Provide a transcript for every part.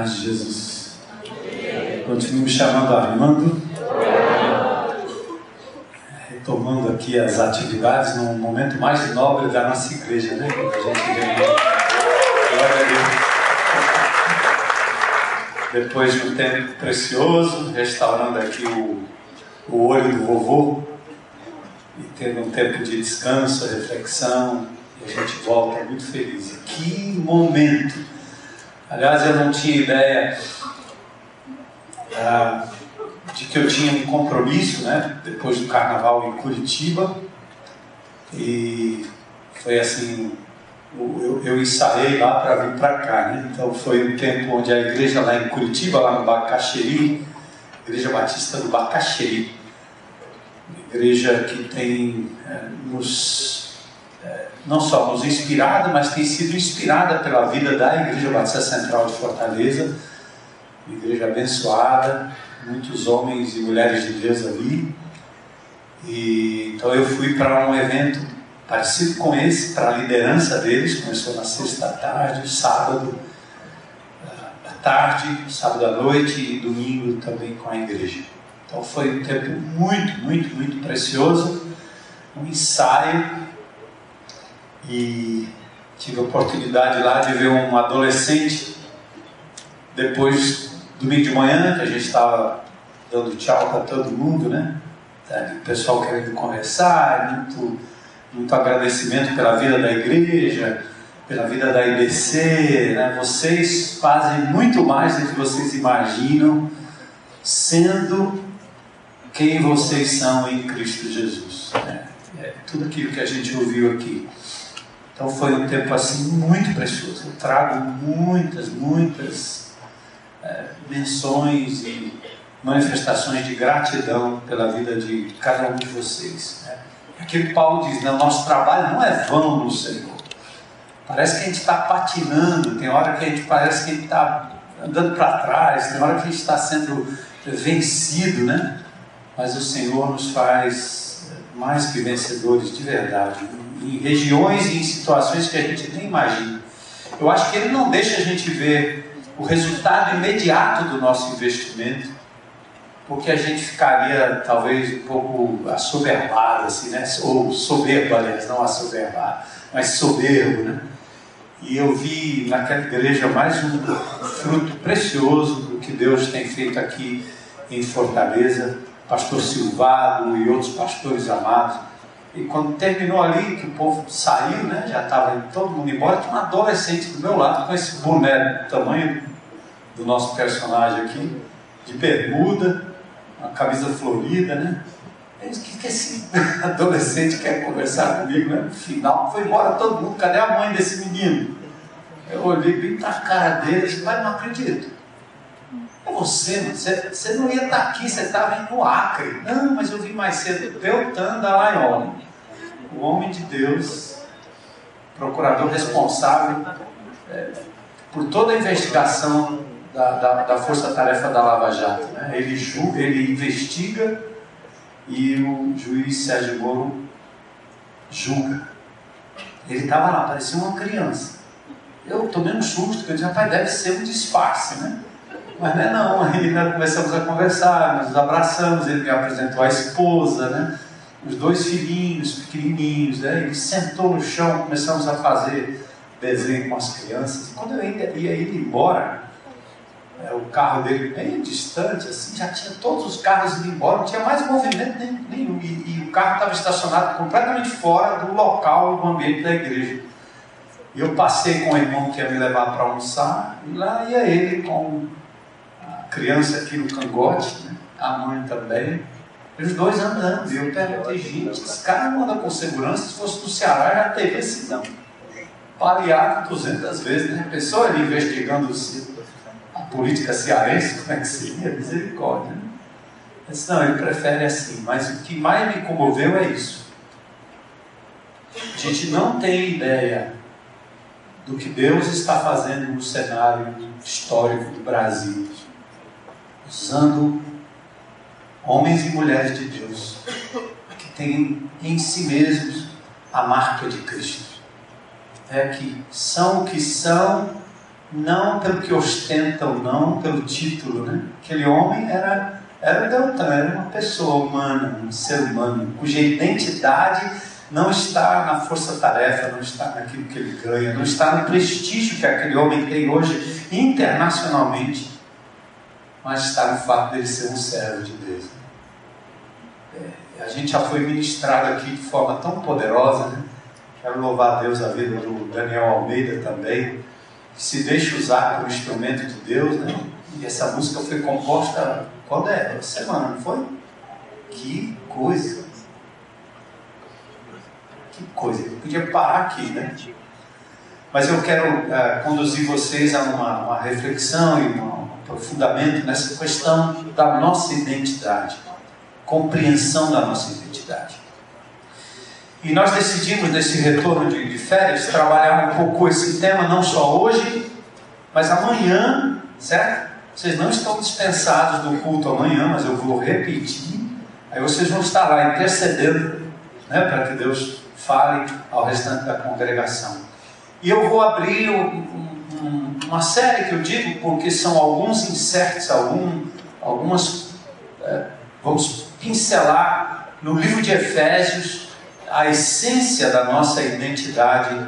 paz de Jesus. Continuo me chamando Armando. Retomando aqui as atividades num momento mais nobre da nossa igreja, né? A gente vem. Glória a Deus. Depois de um tempo precioso, restaurando aqui o olho do vovô e tendo um tempo de descanso, reflexão, e a gente volta muito feliz. Que momento! Aliás, eu não tinha ideia de que eu tinha um compromisso, né? Depois do Carnaval em Curitiba, e foi assim. Eu ensaiei lá para vir para cá, né? Então foi um tempo onde a igreja lá em Curitiba, lá no Bacacheri, Igreja Batista do Bacacheri, igreja que tem não só nos inspirado, mas tem sido inspirada pela vida da Igreja Batista Central de Fortaleza, uma igreja abençoada, muitos homens e mulheres de Deus ali. E então eu fui para um evento parecido com esse, para a liderança deles. Começou na sexta tarde, sábado à tarde, sábado à noite e domingo também com a igreja. Então foi um tempo muito, muito, muito precioso, um ensaio, e tive a oportunidade lá de ver um adolescente, depois, domingo de manhã, que a gente estava dando tchau para todo mundo, né? O pessoal querendo conversar, muito agradecimento pela vida da igreja, pela vida da IBC, né? Vocês fazem muito mais do que vocês imaginam, sendo quem vocês são em Cristo Jesus, né? É tudo aquilo que a gente ouviu aqui. Então foi um tempo assim muito precioso. Eu trago muitas menções e manifestações de gratidão pela vida de cada um de vocês, né? Aquilo que Paulo diz, né? Nosso trabalho não é vão no Senhor. Parece que a gente está patinando, tem hora que a gente parece que a gente está andando para trás, tem hora que a gente está sendo vencido, né? Mas o Senhor nos faz mais que vencedores de verdade, em regiões e em situações que a gente nem imagina. Eu acho que Ele não deixa a gente ver o resultado imediato do nosso investimento, porque a gente ficaria talvez um pouco assoberbado, assim, né? Ou soberbo, aliás, não assoberbado, mas soberbo, né? E eu vi naquela igreja mais um fruto precioso do que Deus tem feito aqui em Fortaleza, pastor Silvado e outros pastores amados. E quando terminou ali, que o povo saiu, né? Já estava todo mundo embora, tinha um adolescente do meu lado com esse boné do tamanho do nosso personagem aqui, de bermuda, uma camisa florida, né? O que esse adolescente quer conversar comigo, né? No final foi embora todo mundo. Cadê a mãe desse menino? Eu olhei bem pra cara dele e disse: pai, não acredito. É você, mano. Você não ia estar aqui, você estava indo no Acre. Não, mas eu vim mais cedo. Beltando da Laiola, o homem de Deus, procurador responsável por toda a investigação da força-tarefa da Lava Jato, né? Ele julga, ele investiga, e o juiz Sérgio Moro julga. Ele estava lá, parecia uma criança. Eu tomei um susto, que eu disse: rapaz, deve ser um disfarce, né? Mas não é não. Aí nós começamos a conversar, nós nos abraçamos, ele me apresentou a esposa, né? Os dois filhinhos pequenininhos, né? Ele sentou no chão, começamos a fazer desenho com as crianças. E quando eu ia embora, o carro dele bem distante, assim, já tinha todos os carros indo embora, não tinha mais movimento nenhum, e o carro estava estacionado completamente fora do local, do ambiente da igreja. E eu passei com o irmão que ia me levar para almoçar, e lá ia ele com a criança aqui no cangote, né? A mãe também, e os dois andando. E eu perguntei: gente, esse cara não anda com segurança, se fosse no Ceará já teria acidão, pareado 200 vezes, né? A pessoa ali investigando política cearense, como é que seria? Misericórdia, né? Eu disse: não, ele prefere assim. Mas o que mais me comoveu é isso. A gente não tem ideia do que Deus está fazendo no cenário histórico do Brasil, usando homens e mulheres de Deus que têm em si mesmos a marca de Cristo, que são o que são não pelo que ostenta ou não, pelo título, né? Aquele homem era Deltan, era uma pessoa humana, um ser humano, cuja identidade não está na força-tarefa, não está naquilo que ele ganha, não está no prestígio que aquele homem tem hoje internacionalmente, mas está no fato dele ser um servo de Deus. A gente já foi ministrado aqui de forma tão poderosa, né? Quero louvar a Deus a vida do Daniel Almeida também, que se deixa usar como instrumento de Deus, né? E essa música foi composta quando é? Uma semana, não foi? Que coisa! Que coisa! Eu podia parar aqui, né? Mas eu quero conduzir vocês a uma reflexão e um aprofundamento nessa questão da nossa identidade, compreensão da nossa identidade. E nós decidimos, nesse retorno de férias, trabalhar um pouco esse tema, não só hoje, mas amanhã, certo? Vocês não estão dispensados do culto amanhã, mas eu vou repetir. Aí vocês vão estar lá intercedendo, né, para que Deus fale ao restante da congregação. E eu vou abrir uma série que eu digo, porque são alguns insertos, algumas... vamos pincelar no livro de Efésios a essência da nossa identidade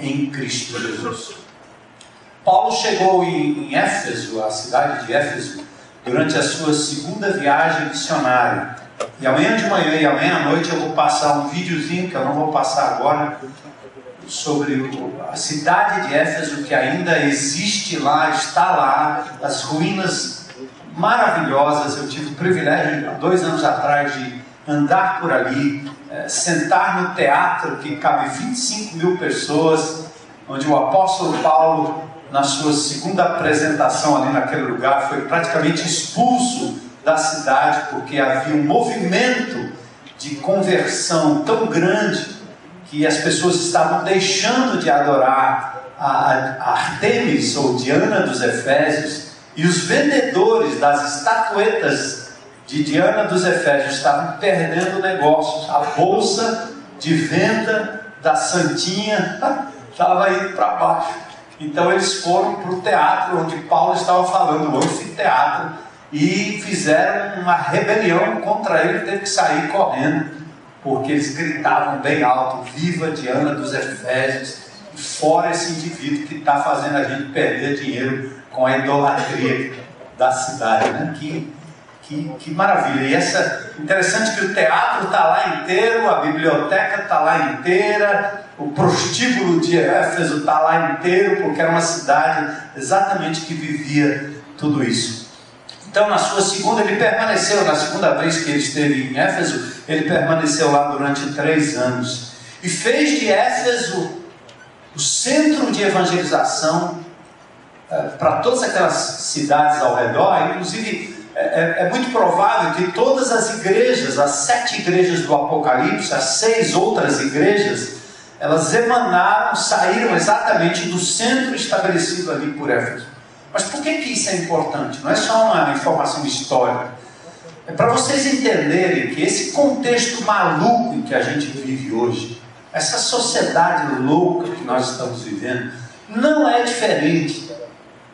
em Cristo Jesus. Paulo chegou em Éfeso, a cidade de Éfeso, durante a sua segunda viagem missionária. E amanhã de manhã e amanhã à noite eu vou passar um videozinho, que eu não vou passar agora, sobre a cidade de Éfeso, que ainda existe lá, está lá, as ruínas maravilhosas. Eu tive o privilégio, há 2 anos atrás, de andar por ali, sentar no teatro que cabe 25 mil pessoas, onde o apóstolo Paulo, na sua segunda apresentação ali naquele lugar, foi praticamente expulso da cidade, porque havia um movimento de conversão tão grande que as pessoas estavam deixando de adorar a Artemis, ou Diana dos Efésios, e os vendedores das estatuetas de Diana dos Efésios estavam perdendo negócios. A bolsa de venda da Santinha estava indo para baixo. Então eles foram para o teatro onde Paulo estava falando, o anfiteatro, e fizeram uma rebelião contra ele, teve que sair correndo, porque eles gritavam bem alto: viva Diana dos Efésios, fora esse indivíduo que está fazendo a gente perder dinheiro com a idolatria da cidade, né? Que maravilha! E interessante que o teatro está lá inteiro, a biblioteca está lá inteira, o prostíbulo de Éfeso está lá inteiro, porque era uma cidade exatamente que vivia tudo isso. Então, na segunda vez que ele esteve em Éfeso, ele permaneceu lá durante 3 anos. E fez de Éfeso o centro de evangelização para todas aquelas cidades ao redor, inclusive... É muito provável que todas as igrejas, as 7 igrejas do Apocalipse, as 6 outras igrejas, elas emanaram, saíram exatamente do centro estabelecido ali por Éfeso. Mas por que isso é importante? Não é só uma informação histórica. É para vocês entenderem que esse contexto maluco em que a gente vive hoje, essa sociedade louca que nós estamos vivendo, não é diferente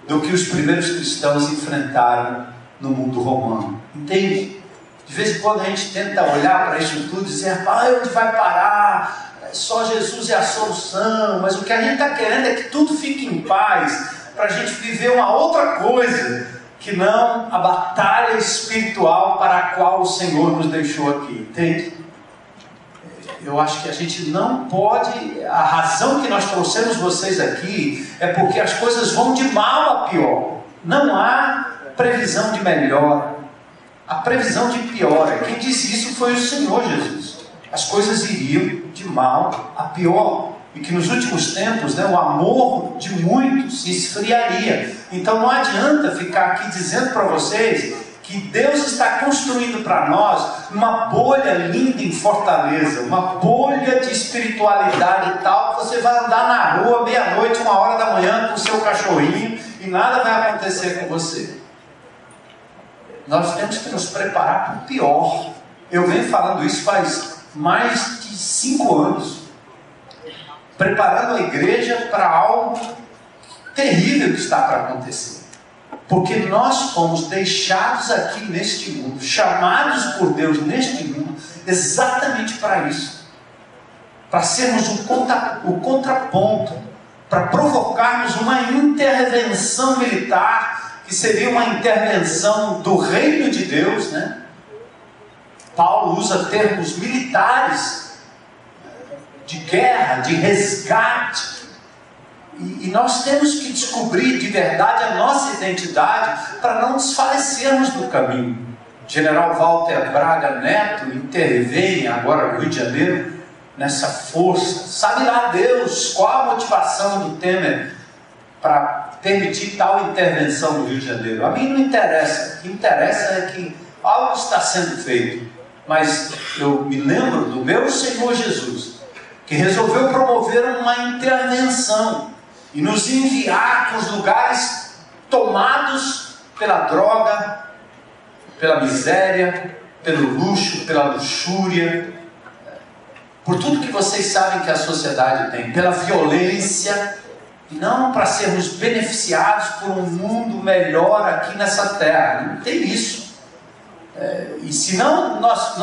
do que os primeiros cristãos enfrentaram no mundo romano, entende? De vez em quando a gente tenta olhar para isso tudo e dizer: onde vai parar? Só Jesus é a solução. Mas o que a gente está querendo é que tudo fique em paz, para a gente viver uma outra coisa, que não a batalha espiritual para a qual o Senhor nos deixou aqui, entende? Eu acho que a gente não pode... A razão que nós trouxemos vocês aqui é porque as coisas vão de mal a pior. Não há previsão de melhor, a previsão de piora. Quem disse isso foi o Senhor Jesus. As coisas iriam de mal a pior, e que nos últimos tempos, né, o amor de muitos se esfriaria. Então não adianta ficar aqui dizendo para vocês que Deus está construindo para nós uma bolha linda em Fortaleza, uma bolha de espiritualidade tal, que você vai andar na rua meia-noite, 1h da manhã, com o seu cachorrinho, e nada vai acontecer com você. Nós temos que nos preparar para o pior. Eu venho falando isso faz mais de 5 anos, preparando a igreja para algo terrível que está para acontecer. Porque nós fomos deixados aqui neste mundo, chamados por Deus neste mundo, exatamente para isso. Para sermos o contraponto, para provocarmos uma intervenção militar, que seria uma intervenção do reino de Deus, né? Paulo usa termos militares, de guerra, de resgate. E nós temos que descobrir de verdade a nossa identidade para não desfalecermos do caminho. O general Walter Braga Neto intervém agora no Rio de Janeiro nessa força. Sabe lá Deus qual a motivação do Temer para permitir tal intervenção no Rio de Janeiro. A mim não interessa. O que interessa é que algo está sendo feito. Mas eu me lembro do meu Senhor Jesus, que resolveu promover uma intervenção e nos enviar para os lugares tomados pela droga, pela miséria, pelo luxo, pela luxúria, por tudo que vocês sabem que a sociedade tem, pela violência, e não para sermos beneficiados por um mundo melhor aqui nessa terra. Não tem isso. E se não, nós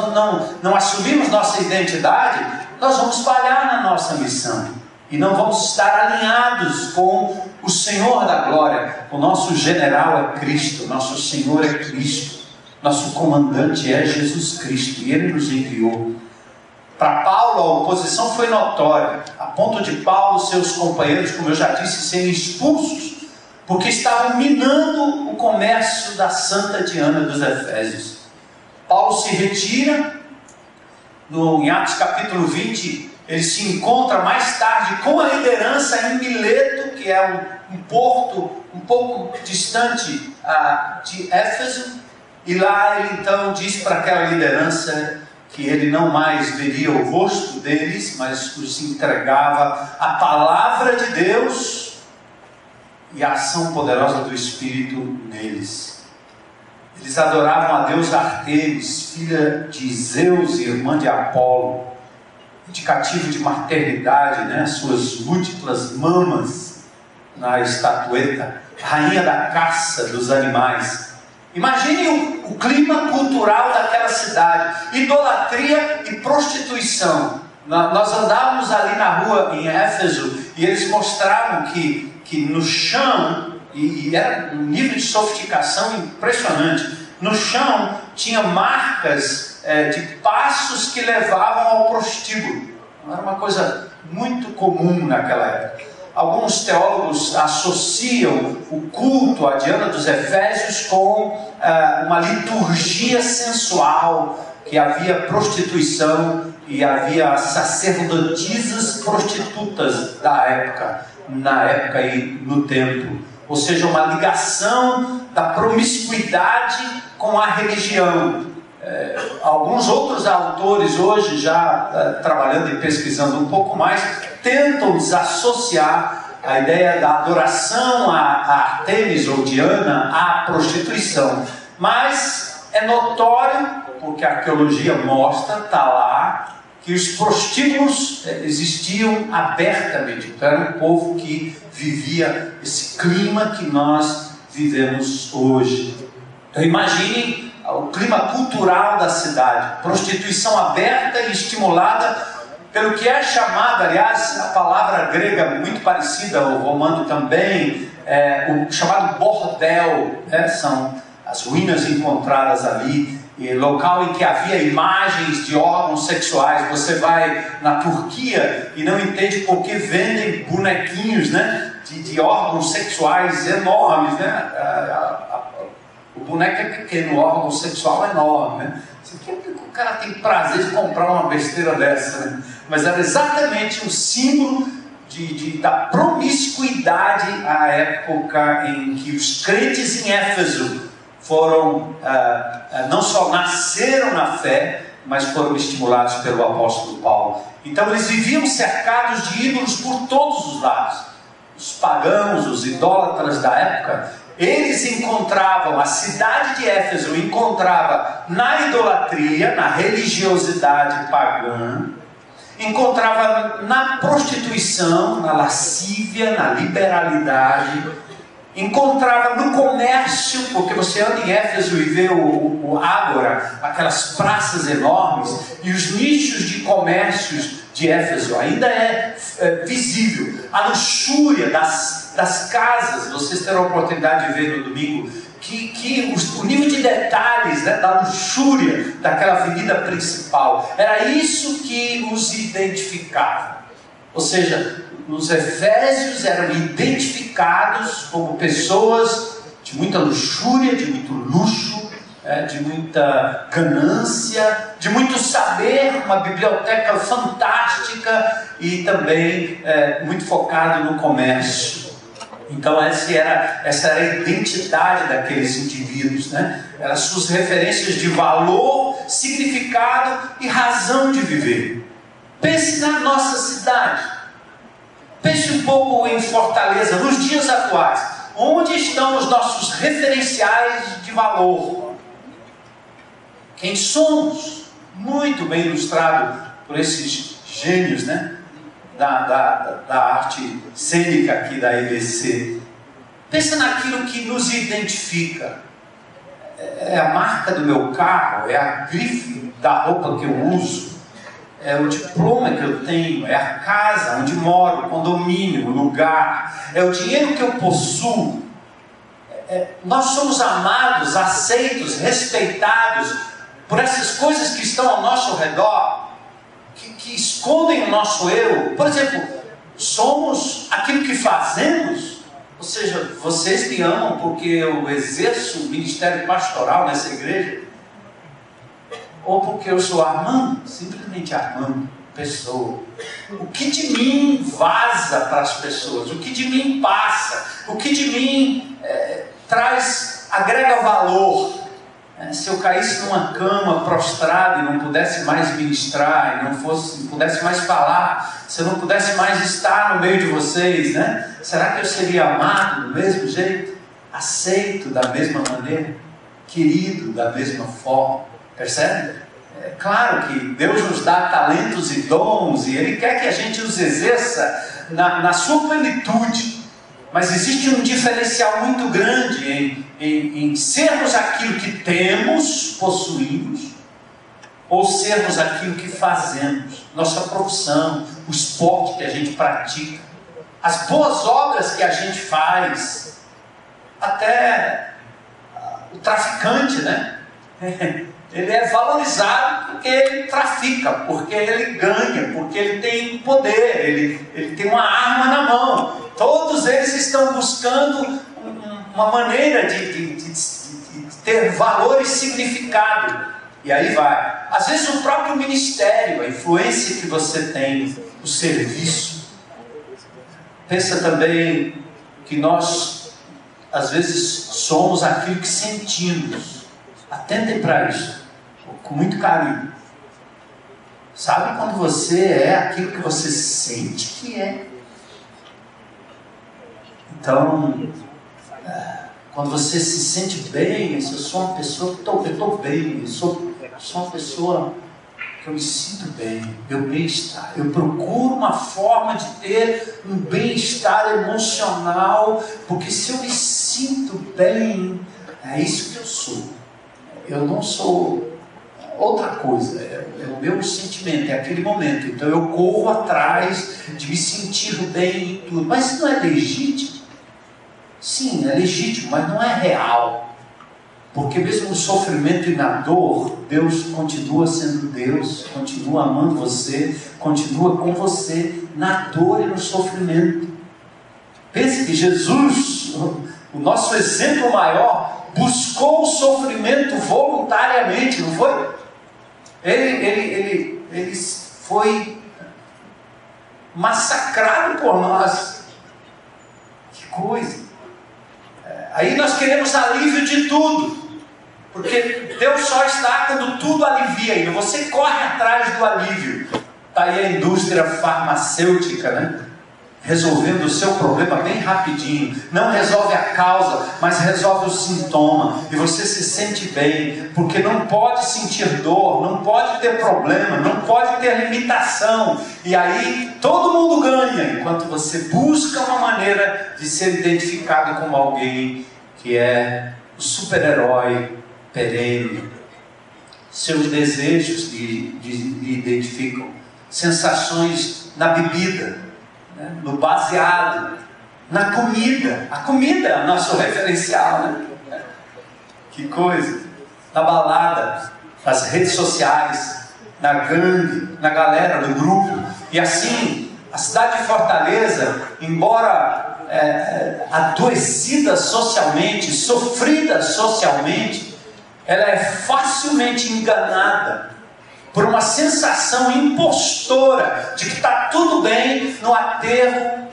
não assumirmos nossa identidade, nós vamos falhar na nossa missão. E não vamos estar alinhados com o Senhor da Glória. O nosso general é Cristo, nosso Senhor é Cristo, nosso comandante é Jesus Cristo, e Ele nos enviou. Para Paulo a oposição foi notória, a ponto de Paulo e seus companheiros, como eu já disse, serem expulsos, porque estavam minando o comércio da Santa Diana dos Efésios. Paulo se retira, em Atos capítulo 20, ele se encontra mais tarde com a liderança em Mileto, que é um porto um pouco distante de Éfeso, e lá ele então diz para aquela liderança que ele não mais veria o rosto deles, mas os entregava a palavra de Deus e a ação poderosa do Espírito neles. Eles adoravam a Deus Artemis, filha de Zeus e irmã de Apolo, indicativo de maternidade, né? Suas múltiplas mamas na estatueta, rainha da caça dos animais. Imagine o clima cultural daquela cidade, idolatria e prostituição. Nós andávamos ali na rua em Éfeso e eles mostraram que no chão, e era um nível de sofisticação impressionante, no chão tinha marcas de passos que levavam ao prostíbulo. Era uma coisa muito comum naquela época. Alguns teólogos associam o culto à Diana dos Efésios com uma liturgia sensual, que havia prostituição e havia sacerdotisas prostitutas da época, na época e no templo. Ou seja, uma ligação da promiscuidade com a religião. Alguns outros autores hoje, já trabalhando e pesquisando um pouco mais, tentam desassociar a ideia da adoração a Artemis ou Diana à prostituição. Mas é notório, porque a arqueologia mostra, está lá, que os prostíbulos existiam abertamente. Então era um povo que vivia esse clima que nós vivemos hoje. Então imagine o clima cultural da cidade, prostituição aberta e estimulada pelo que é chamada, aliás, a palavra grega muito parecida ao romano também, o chamado bordel, né? São as ruínas encontradas ali, local em que havia imagens de órgãos sexuais. Você vai na Turquia e não entende por que vendem bonequinhos, né? De órgãos sexuais enormes, né? O boneco é pequeno, o órgão sexual é enorme, né? O cara tem prazer de comprar uma besteira dessa, né? Mas era exatamente um símbolo da promiscuidade à época em que os crentes em Éfeso foram, não só nasceram na fé, mas foram estimulados pelo apóstolo Paulo. Então eles viviam cercados de ídolos por todos os lados. Os pagãos, os idólatras da época, eles encontravam, a cidade de Éfeso encontrava na idolatria, na religiosidade pagã, encontrava na prostituição, na lascívia, na liberalidade, encontrava no comércio, porque você anda em Éfeso e vê o Ágora, aquelas praças enormes, e os nichos de comércios de Éfeso ainda é visível. A luxúria das casas, vocês terão a oportunidade de ver no domingo, que o nível de detalhes, né, da luxúria daquela avenida principal, era isso que nos identificava. Ou seja, os Efésios eram identificados como pessoas de muita luxúria, de muito luxo, de muita ganância, de muito saber, uma biblioteca fantástica e também muito focado no comércio. Então essa era a identidade daqueles indivíduos, né? Eram suas referências de valor, significado e razão de viver. Pense na nossa cidade. Pense um pouco em Fortaleza, nos dias atuais. Onde estão os nossos referenciais de valor? Quem somos? Muito bem ilustrado por esses gênios, né? Da arte cênica aqui da IBC. Pensa naquilo que nos identifica. É a marca do meu carro, é a grife da roupa que eu uso, é o diploma que eu tenho, é a casa onde moro, o condomínio, o lugar, é o dinheiro que eu possuo. Nós somos amados, aceitos, respeitados por essas coisas que estão ao nosso redor, que escondem o nosso eu. Por exemplo, somos aquilo que fazemos. Ou seja, vocês me amam porque eu exerço o ministério pastoral nessa igreja, ou porque eu sou Armando, simplesmente Armando, pessoa. O que de mim vaza para as pessoas, o que de mim passa, o que de mim agrega valor. Se eu caísse numa cama prostrado e não pudesse mais ministrar, e não pudesse mais falar, se eu não pudesse mais estar no meio de vocês, né? Será que eu seria amado do mesmo jeito? Aceito da mesma maneira? Querido da mesma forma? Percebe? É claro que Deus nos dá talentos e dons, e Ele quer que a gente os exerça na sua plenitude. Mas existe um diferencial muito grande em sermos aquilo que temos, possuímos, ou sermos aquilo que fazemos, nossa profissão, o esporte que a gente pratica, as boas obras que a gente faz, até o traficante, né? Ele é valorizado porque ele trafica, porque ele ganha, porque ele tem poder, ele tem uma arma na mão. Todos eles estão buscando uma maneira de ter valor e significado. E aí vai. Às vezes o próprio ministério, a influência que você tem, o serviço. Pensa também que nós, às vezes, somos aquilo que sentimos. Atentem para isso, com muito carinho. Sabe quando você é aquilo que você sente que é? Então, quando você se sente bem, se eu sou uma pessoa que estou bem, eu sou uma pessoa que eu me sinto bem, meu bem-estar. Eu procuro uma forma de ter um bem-estar emocional, porque se eu me sinto bem, é isso que eu sou. Eu não sou outra coisa, é o meu sentimento, é aquele momento. Então eu corro atrás de me sentir bem e tudo, mas isso não é legítimo. Sim, é legítimo, mas não é real. Porque mesmo no sofrimento e na dor, Deus continua sendo Deus, continua amando você, continua com você na dor e no sofrimento. Pense que Jesus, o nosso exemplo maior, buscou o sofrimento voluntariamente, não foi? Ele foi massacrado por nós. Que coisa! Aí nós queremos alívio de tudo, porque Deus só está quando tudo alivia. E você corre atrás do alívio. Está aí a indústria farmacêutica, né? resolvendo o seu problema bem rapidinho. Não resolve a causa, mas resolve o sintoma. E você se sente bem, porque não pode sentir dor, não pode ter problema, não pode ter limitação. E aí todo mundo ganha, enquanto você busca uma maneira de ser identificado como alguém que é o super-herói perene. Seus desejos lhe identificam, sensações na bebida, no baseado, na comida. A comida é o nosso referencial, né? Que coisa! Na balada, nas redes sociais, na gangue, na galera do grupo. E assim, a cidade de Fortaleza, embora adoecida socialmente, sofrida socialmente, ela é facilmente enganada por uma sensação impostora de que está tudo bem no aterro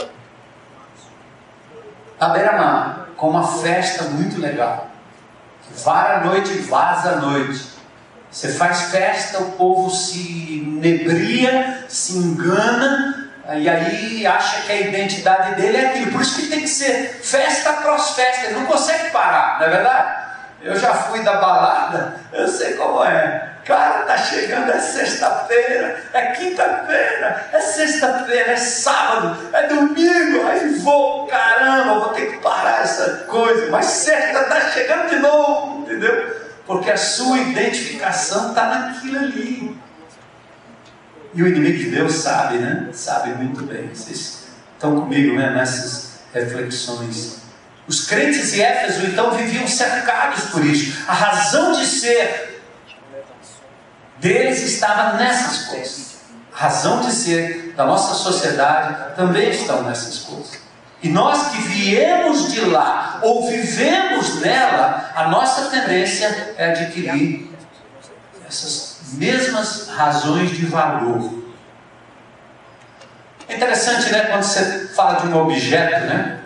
à beira-mar, com uma festa muito legal. Vara à noite e vaza à noite. Você faz festa, o povo se inebria, se engana, e aí acha que a identidade dele é aquilo. Por isso que tem que ser festa após festa, ele não consegue parar, não é verdade? Eu já fui da balada, eu sei como é. Cara, tá chegando, é sexta-feira, é quinta-feira, é sexta-feira, é sábado, é domingo. Aí vou, caramba, vou ter que parar essa coisa. Mas sexta tá chegando de novo, entendeu? Porque a sua identificação tá naquilo ali. E o inimigo de Deus sabe, né? Sabe muito bem. Vocês estão comigo, né? Nessas reflexões. Os crentes de Éfeso, então, viviam cercados por isso. A razão de ser deles estava nessas coisas. A razão de ser da nossa sociedade também estão nessas coisas. E nós que viemos de lá, ou vivemos nela, a nossa tendência é adquirir essas mesmas razões de valor. É interessante, né, quando você fala de um objeto, né?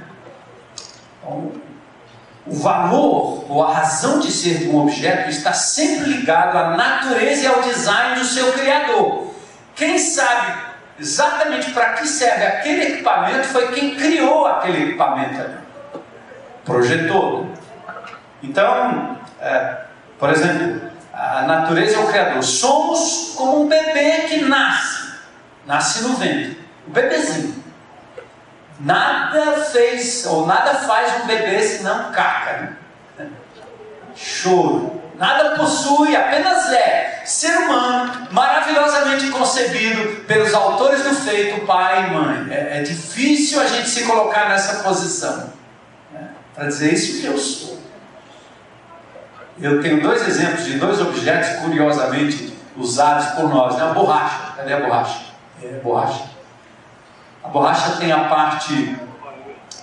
O valor ou a razão de ser de um objeto está sempre ligado à natureza e ao design do seu criador. Quem sabe exatamente para que serve aquele equipamento foi quem criou aquele equipamento ali. Projetor. Então, por exemplo, a natureza é o criador. Somos como um bebê que nasce no ventre. O bebezinho. Nada faz um bebê senão caca, né? Choro. Nada possui, apenas é ser humano, maravilhosamente concebido pelos autores do feito, pai e mãe. É difícil a gente se colocar nessa posição, né? Para dizer isso que eu sou. Eu tenho dois exemplos de dois objetos curiosamente usados por nós, né? A borracha. Cadê a borracha? Borracha. A borracha tem a parte...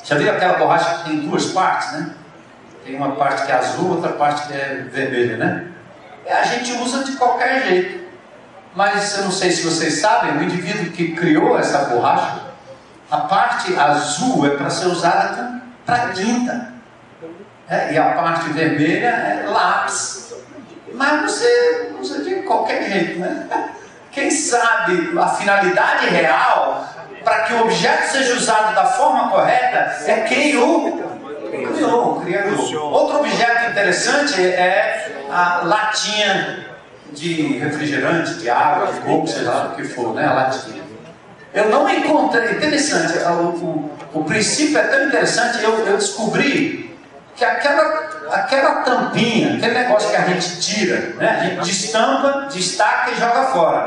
Já viu aquela borracha que tem duas partes, né? Tem uma parte que é azul, outra parte que é vermelha, né? A gente usa de qualquer jeito. Mas eu não sei se vocês sabem, o indivíduo que criou essa borracha, a parte azul é para ser usada para tinta. E a parte vermelha é lápis. Mas você usa de qualquer jeito, né? Quem sabe a finalidade real... para que o objeto seja usado da forma correta, é quem o criou. Outro objeto interessante é a latinha de refrigerante, de água, de coco, sei lá o que for, né? A latinha. Eu não encontrei... Interessante, o princípio é tão interessante, eu descobri que aquela tampinha, aquele negócio que a gente tira, né? A gente destampa, destaca e joga fora.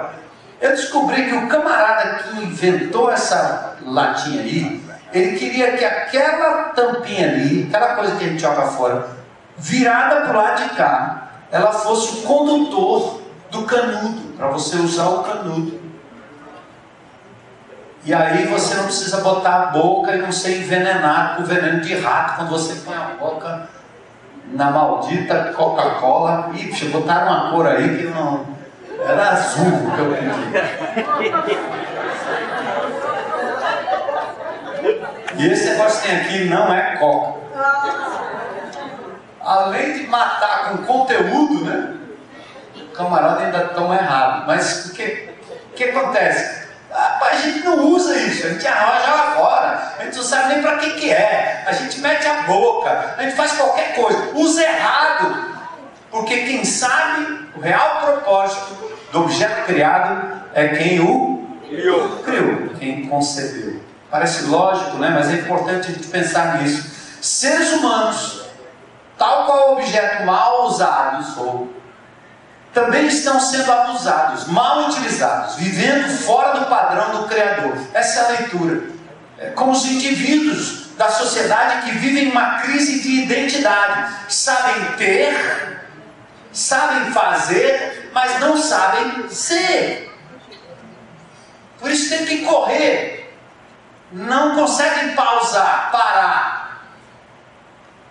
Eu descobri que o camarada que inventou essa latinha ali, ele queria que aquela tampinha ali, aquela coisa que a gente joga fora, virada para o lado de cá, ela fosse o condutor do canudo, para você usar o canudo. E aí você não precisa botar a boca e não ser envenenado com veneno de rato quando você põe a boca na maldita Coca-Cola. Ixi, botaram uma cor aí que não... Era azul que eu pedi. E esse negócio que tem aqui não é coca. Além de matar com conteúdo, né? O camarada ainda tão errado. Mas o que acontece? Ah, A gente não usa isso, a gente joga fora, a gente não sabe nem para que é, a gente mete a boca, a gente faz qualquer coisa, usa errado, porque quem sabe o real propósito do objeto criado é quem o criou, quem concebeu. Parece lógico, né? Mas é importante a gente pensar nisso. Seres humanos, tal qual objeto mal usados ou também estão sendo abusados, mal utilizados, vivendo fora do padrão do Criador. Essa é a leitura. É como os indivíduos da sociedade que vivem uma crise de identidade. Sabem ter, sabem fazer, mas não sabem ser. Por isso tem que correr. Não conseguem pausar, parar.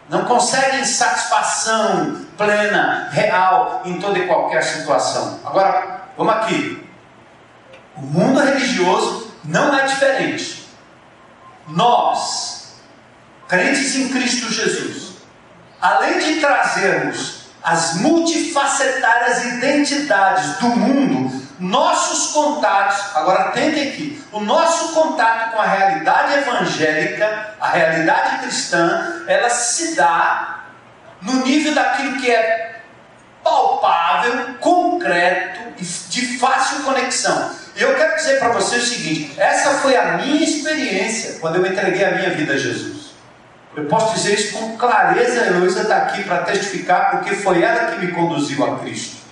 Não conseguem satisfação plena, real, em toda e qualquer situação. Agora, vamos aqui. O mundo religioso não é diferente. Nós, crentes em Cristo Jesus, além de trazermos as multifacetárias identidades do mundo, nossos contatos, agora atentem aqui, o nosso contato com a realidade evangélica, a realidade cristã, ela se dá no nível daquilo que é palpável, concreto e de fácil conexão. Eu quero dizer para você o seguinte, essa foi a minha experiência quando eu entreguei a minha vida a Jesus. Eu posso dizer isso com clareza, e Luísa está aqui para testificar, porque foi ela que me conduziu a Cristo.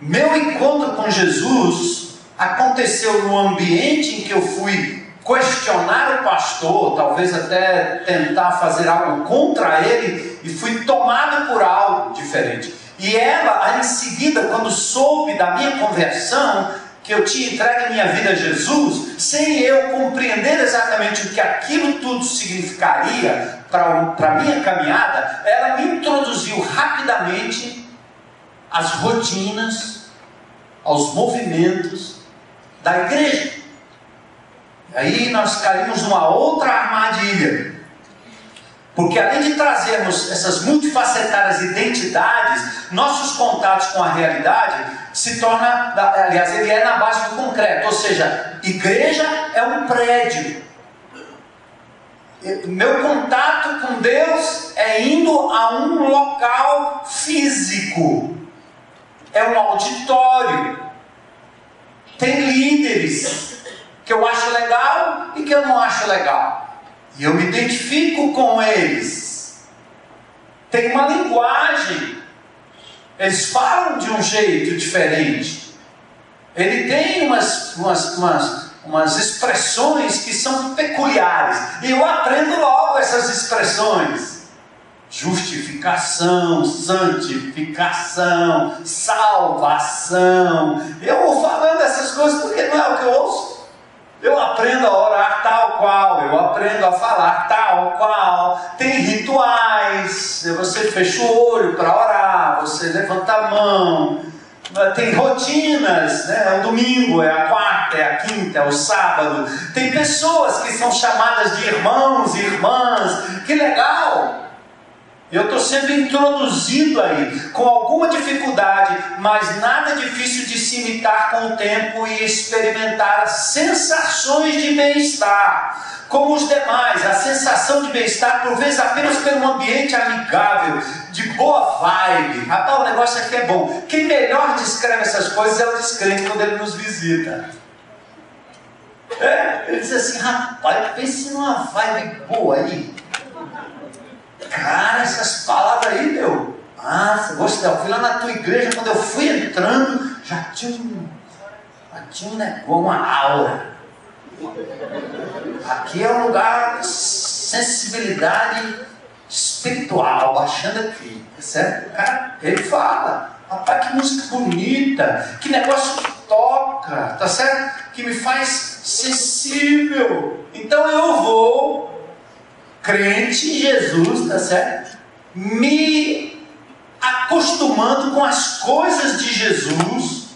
Meu encontro com Jesus aconteceu no ambiente em que eu fui questionar o pastor, talvez até tentar fazer algo contra ele, e fui tomado por algo diferente. E ela, em seguida, quando soube da minha conversão, que eu tinha entregue minha vida a Jesus, sem eu compreender exatamente o que aquilo tudo significaria para a minha caminhada, ela me introduziu rapidamente às rotinas, aos movimentos da igreja. Aí nós caímos numa outra armadilha, porque além de trazermos essas multifacetárias identidades, nossos contatos com a realidade se torna, aliás, ele é na base do concreto, ou seja, igreja é um prédio. Meu contato com Deus é indo a um local físico, é um auditório, tem líderes que eu acho legal e que eu não acho legal, e eu me identifico com eles, tem uma linguagem, eles falam de um jeito diferente, ele tem umas expressões que são peculiares, e eu aprendo logo essas expressões, justificação, santificação, salvação, eu vou falando essas coisas porque não é o que eu ouço. Eu aprendo a orar tal qual, eu aprendo a falar tal qual, tem rituais, você fecha o olho para orar, você levanta a mão, tem rotinas, né? É o domingo, é a quarta, é a quinta, é o sábado, tem pessoas que são chamadas de irmãos e irmãs, que legal! Eu estou sendo introduzido aí, com alguma dificuldade, mas nada difícil de se imitar com o tempo e experimentar sensações de bem-estar. Como os demais, a sensação de bem-estar, por vezes apenas pelo ambiente amigável, de boa vibe. Rapaz, o negócio aqui é bom. Quem melhor descreve essas coisas é o descrente quando ele nos visita. É? Ele diz assim, rapaz, pense numa vibe boa aí. Cara, essas palavras aí, meu. Ah, gostei. Eu fui lá na tua igreja, quando eu fui entrando, já tinha um negócio, uma aura. Aqui é um lugar de sensibilidade espiritual, baixando aqui, certo? Cara, ele fala, rapaz, que música bonita, que negócio toca, tá certo? Que me faz sensível. Então eu vou, crente em Jesus, tá certo? Me acostumando com as coisas de Jesus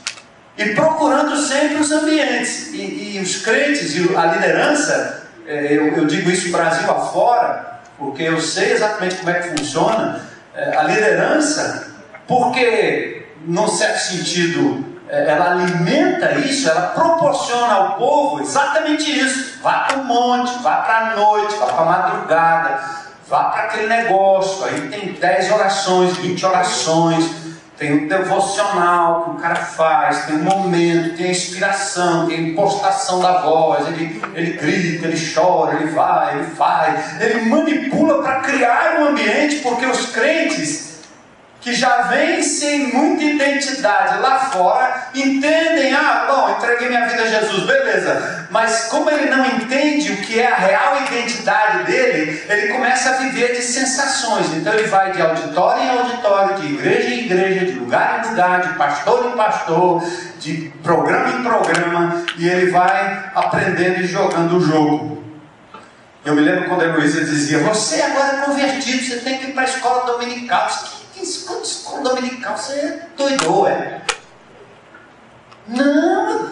e procurando sempre os ambientes. E os crentes e a liderança, eu digo isso Brasil afora, porque eu sei exatamente como é que funciona a liderança, porque, num certo sentido, ela alimenta isso, ela proporciona ao povo exatamente isso. Vá para o monte, vá para a noite, vá para a madrugada, vá para aquele negócio. Aí tem 10 orações, 20 orações, tem um devocional que o cara faz, tem um momento, tem a inspiração, tem a impostação da voz, ele grita, ele chora, ele vai, ele faz, ele manipula para criar um ambiente, porque os crentes que já vêm sem muita identidade lá fora, entendem, bom, entreguei minha vida a Jesus, beleza. Mas como ele não entende o que é a real identidade dele, ele começa a viver de sensações. Então ele vai de auditório em auditório, de igreja em igreja, de lugar em lugar, de pastor em pastor, de programa em programa, e ele vai aprendendo e jogando o jogo. Eu me lembro quando a Luísa dizia, você agora é convertido, você tem que ir para a escola dominical. Escola dominical, você é doido, é? Não,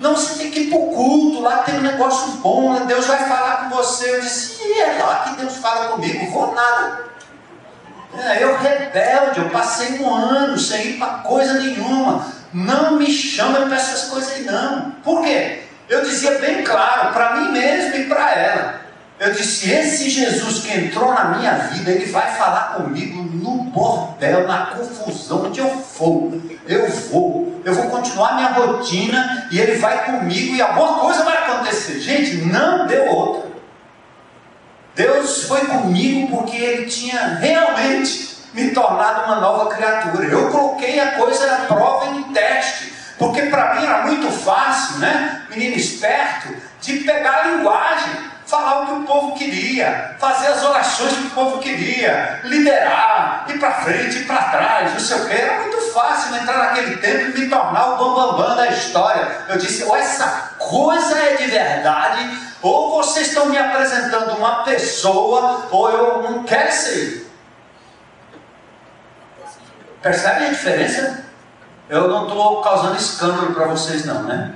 você tem que ir para o culto, lá tem um negócio bom, lá Deus vai falar com você. Eu disse, é lá que Deus fala comigo, vou nada. Eu rebelde, eu passei um ano sem ir para coisa nenhuma. Não me chama para essas coisas aí não. Por quê? Eu dizia bem claro, para mim mesmo e para ela. Eu disse, esse Jesus que entrou na minha vida, ele vai falar comigo no bordel, na confusão, onde eu for. Eu vou continuar minha rotina e ele vai comigo e alguma coisa vai acontecer. Gente, não deu outra. Deus foi comigo porque ele tinha realmente me tornado uma nova criatura. Eu coloquei a coisa na prova e no teste, porque para mim era muito fácil, né? Menino esperto, de pegar a linguagem. Falar o que o povo queria, fazer as orações que o povo queria, liderar, ir para frente, ir para trás, não sei o que. Era muito fácil entrar naquele tempo e me tornar o bambambam da história. Eu disse, ou essa coisa é de verdade, ou vocês estão me apresentando uma pessoa, ou eu não quero ser. Percebem a diferença? Eu não estou causando escândalo para vocês não, né?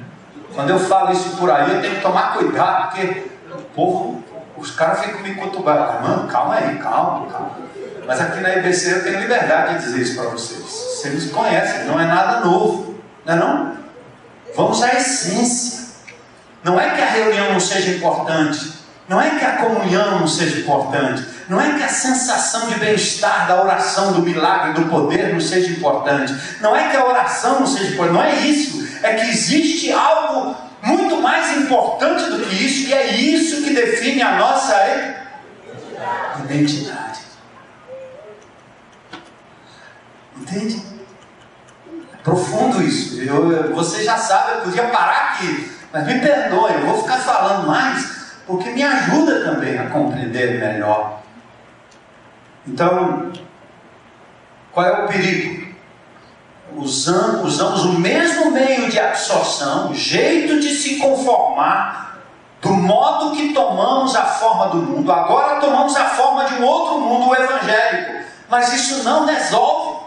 Quando eu falo isso por aí, eu tenho que tomar cuidado, porque o povo, os caras ficam me cutucando, mano, calma aí. Mas aqui na IBC eu tenho liberdade de dizer isso para vocês. Vocês nos conhecem, não é nada novo, não é não? Vamos à essência. Não é que a reunião não seja importante, não é que a comunhão não seja importante, não é que a sensação de bem-estar da oração, do milagre, do poder não seja importante, não é que a oração não seja importante, não é isso. É que existe algo muito mais importante do que isso, e é isso que define a nossa identidade. Entende? É profundo isso. Você já sabe, eu podia parar aqui, mas me perdoe, eu vou ficar falando mais, porque me ajuda também a compreender melhor. Então, qual é o perigo? Usamos o mesmo meio de absorção, o jeito de se conformar, do modo que tomamos a forma do mundo. Agora tomamos a forma de um outro mundo, o evangélico. Mas isso não resolve.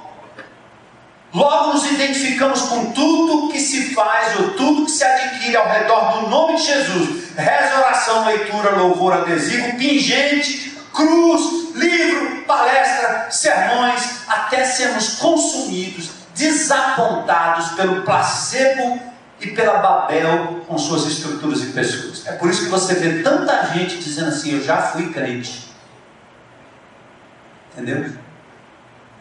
Logo nos identificamos com tudo que se faz ou tudo que se adquire ao redor do nome de Jesus. Reza, oração, leitura, louvor, adesivo, pingente, cruz, livro, palestra, sermões, até sermos consumidos, desapontados pelo placebo e pela Babel com suas estruturas e pessoas. É por isso que você vê tanta gente dizendo assim, eu já fui crente. Entendeu?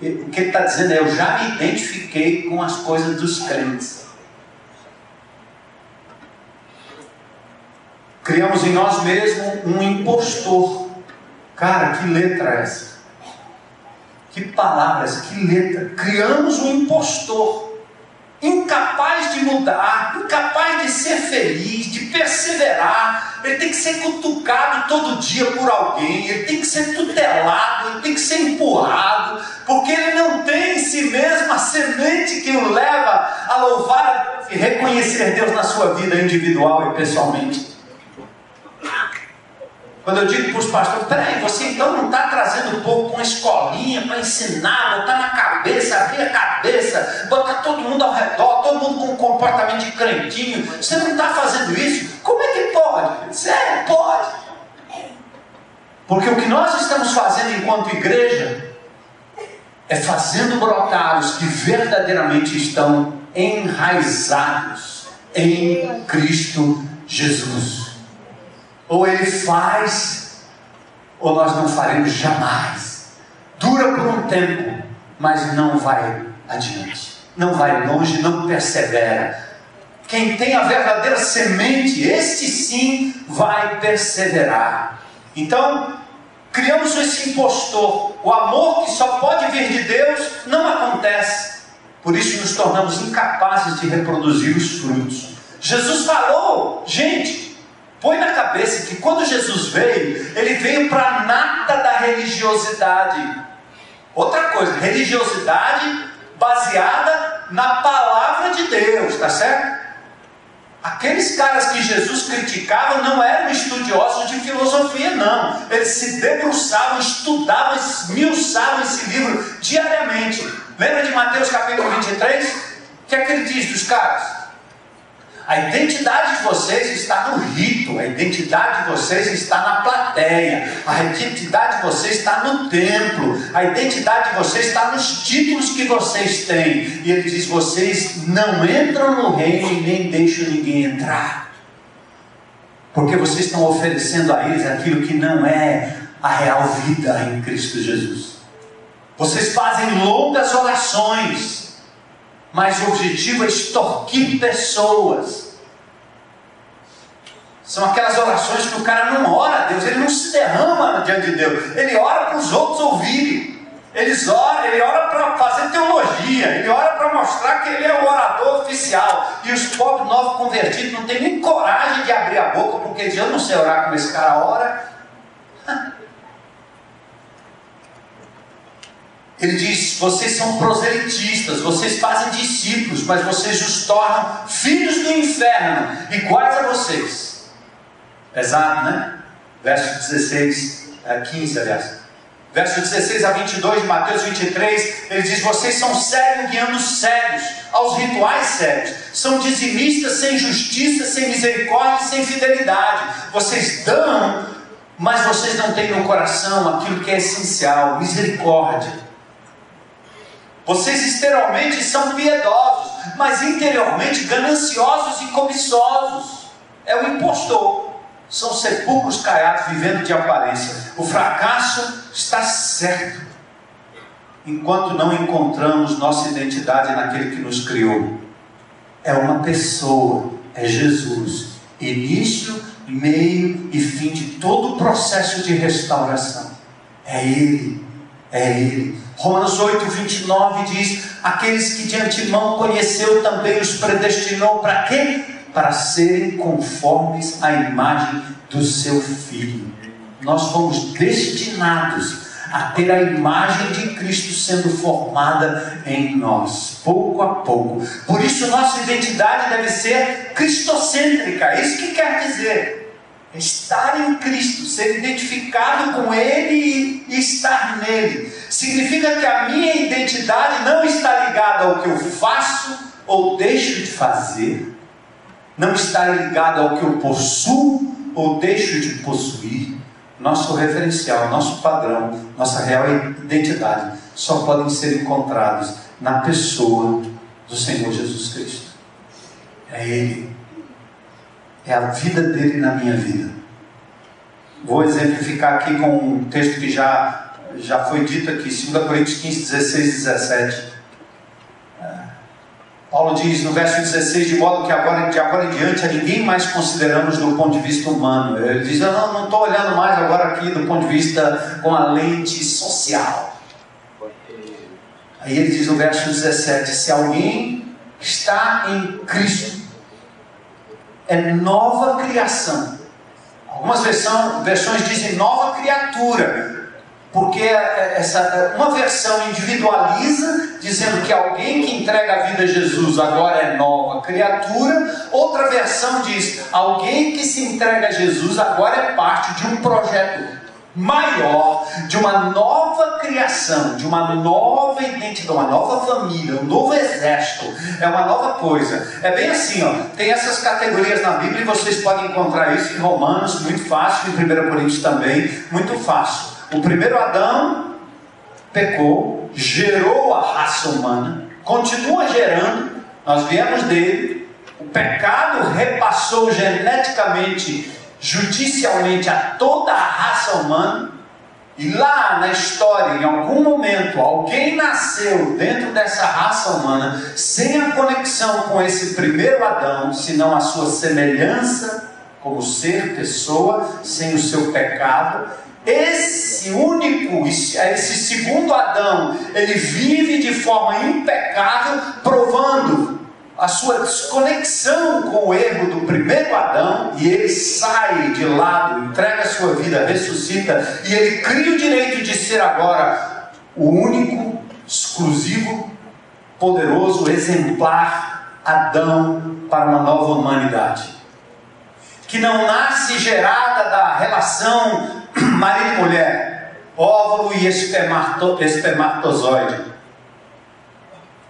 E o que ele está dizendo é, eu já me identifiquei com as coisas dos crentes. Criamos em nós mesmos um impostor. Cara, que letra é essa? Que palavras, que letra. Criamos um impostor, incapaz de mudar, incapaz de ser feliz, de perseverar. Ele tem que ser cutucado todo dia por alguém, ele tem que ser tutelado, ele tem que ser empurrado, porque ele não tem em si mesmo a semente que o leva a louvar e reconhecer Deus na sua vida individual e pessoalmente. Quando eu digo para os pastores, peraí, você então não está trazendo o povo para uma escolinha para ensinar, botar na cabeça, abrir a cabeça, botar todo mundo ao redor, todo mundo com um comportamento de crentinho, você não está fazendo isso? Como é que pode? Sério, pode. Porque o que nós estamos fazendo enquanto igreja é fazendo brotar os que verdadeiramente estão enraizados em Cristo Jesus. Ou Ele faz, ou nós não faremos jamais. Dura por um tempo, mas não vai adiante, não vai longe, não persevera. Quem tem a verdadeira semente, este sim vai perseverar. Então, criamos esse impostor. O amor que só pode vir de Deus não acontece. Por isso nos tornamos incapazes de reproduzir os frutos. Jesus falou, gente, põe na cabeça que quando Jesus veio, Ele veio para nada da religiosidade. Outra coisa, religiosidade baseada na palavra de Deus, tá certo? Aqueles caras que Jesus criticava não eram estudiosos de filosofia, não. Eles se debruçavam, estudavam, esmiuçavam esse livro diariamente. Lembra de Mateus capítulo 23? O que é que ele diz dos caras? A identidade de vocês está no rito, a identidade de vocês está na plateia, a identidade de vocês está no templo, a identidade de vocês está nos títulos que vocês têm. E ele diz, vocês não entram no reino e nem deixam ninguém entrar, porque vocês estão oferecendo a eles aquilo que não é a real vida em Cristo Jesus. Vocês fazem longas orações, mas o objetivo é extorquir pessoas. São aquelas orações que o cara não ora a Deus, ele não se derrama diante de Deus, ele ora para os outros ouvirem. Ele ora para fazer teologia, ele ora para mostrar que ele é o orador oficial. E os pobres novos convertidos não têm nem coragem de abrir a boca, porque eles dizem, eu não sei orar como esse cara ora. Ele diz, vocês são proselitistas, vocês fazem discípulos, mas vocês os tornam filhos do inferno, iguais a vocês. Pesado, né? Verso 16 a 15, aliás. Verso 16 a 22 de Mateus 23, ele diz, vocês são cegos guiando cegos aos rituais cegos. São dizimistas sem justiça, sem misericórdia, sem fidelidade. Vocês dão, mas vocês não têm no coração aquilo que é essencial, misericórdia. Vocês exteriormente são piedosos, mas interiormente gananciosos e cobiçosos. É o impostor. São sepulcros caiados vivendo de aparência. O fracasso está certo, enquanto não encontramos nossa identidade naquele que nos criou. É uma pessoa, é Jesus. Início, meio e fim de todo o processo de restauração. É Ele. É Ele. Romanos 8, 29 diz, aqueles que de antemão conheceu também os predestinou para quê? Para serem conformes à imagem do seu Filho. Nós fomos destinados a ter a imagem de Cristo sendo formada em nós, pouco a pouco. Por isso nossa identidade deve ser cristocêntrica, é isso que quer dizer. Estar em Cristo, ser identificado com Ele e estar nele, significa que a minha identidade não está ligada ao que eu faço ou deixo de fazer, não está ligada ao que eu possuo ou deixo de possuir. Nosso referencial, nosso padrão, nossa real identidade só podem ser encontrados na pessoa do Senhor Jesus Cristo. É Ele. É a vida dele na minha vida. Vou exemplificar aqui com um texto que já foi dito aqui, 2 Coríntios 15, 16 e 17. Paulo diz no verso 16, de modo que de agora em diante a ninguém mais consideramos do ponto de vista humano. Ele diz, eu não estou olhando mais agora aqui do ponto de vista com a lente social. Aí ele diz no verso 17, se alguém está em Cristo, é nova criação. Algumas versões dizem nova criatura, porque uma versão individualiza, dizendo que alguém que entrega a vida a Jesus agora é nova criatura. Outra versão diz, alguém que se entrega a Jesus agora é parte de um projeto maior, de uma nova criação, de uma nova identidade, uma nova família, um novo exército, é uma nova coisa. É bem assim, ó, tem essas categorias na Bíblia e vocês podem encontrar isso em Romanos, muito fácil, em 1 Coríntios também, muito fácil. O primeiro Adão pecou, gerou a raça humana, continua gerando, Nós viemos dele, o pecado repassou geneticamente, judicialmente a toda a raça humana, e lá na história, em algum momento, alguém nasceu dentro dessa raça humana sem a conexão com esse primeiro Adão, senão a sua semelhança como ser, pessoa, sem o seu pecado. Esse segundo Adão, ele vive de forma impecável, provando a sua desconexão com o erro do primeiro Adão, e ele sai de lado, entrega a sua vida, ressuscita, e ele cria o direito de ser agora o único, exclusivo, poderoso, exemplar Adão para uma nova humanidade, que não nasce gerada da relação marido e mulher, óvulo e espermatozoide.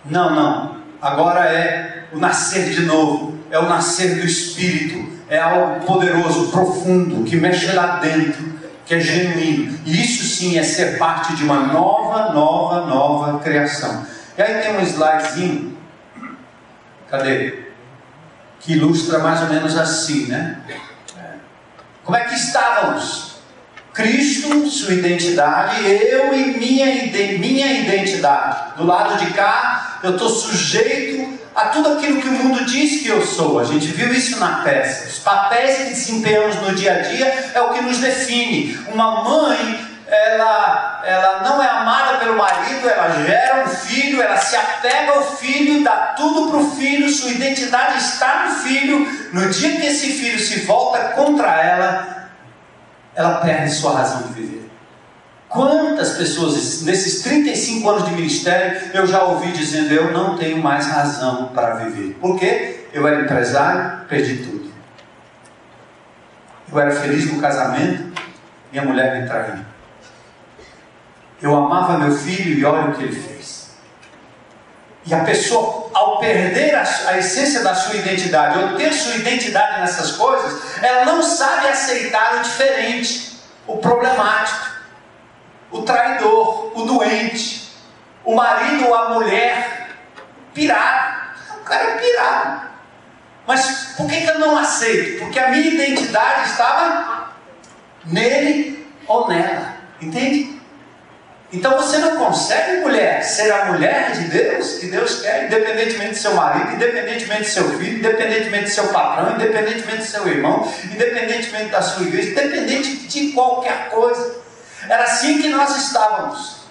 Não. Agora é o nascer de novo, é o nascer do Espírito, é algo poderoso, profundo, que mexe lá dentro, que é genuíno. E isso sim é ser parte de uma nova criação. E aí tem um slidezinho, cadê? Que ilustra mais ou menos assim, né? Como é que estávamos? Cristo, sua identidade, eu e minha identidade. Do lado de cá, eu estou sujeito a tudo aquilo que o mundo diz que eu sou. A gente viu isso na peça. Os papéis que desempenhamos no dia a dia é o que nos define. Uma mãe, ela não é amada pelo marido, ela gera um filho, ela se apega ao filho, dá tudo para o filho, sua identidade está no filho. No dia que esse filho se volta contra ela, ela perde sua razão de viver. Quantas pessoas, nesses 35 anos de ministério, eu já ouvi dizendo, eu não tenho mais razão para viver. Por quê? Eu era empresário, perdi tudo. Eu era feliz no casamento, minha mulher me traiu. Eu amava meu filho e olha o que ele fez. E a pessoa, ao perder a essência da sua identidade, ou ter sua identidade nessas coisas, ela não sabe aceitar o diferente, o problemático, o traidor, o doente, o marido ou a mulher pirado. O cara é pirado. Mas por que eu não aceito? Porque a minha identidade estava nele ou nela. Entende? Então você não consegue, mulher, ser a mulher de Deus, que Deus quer, independentemente do seu marido, independentemente do seu filho, independentemente do seu patrão, independentemente do seu irmão, independentemente da sua igreja, independente de qualquer coisa. Era assim que nós estávamos.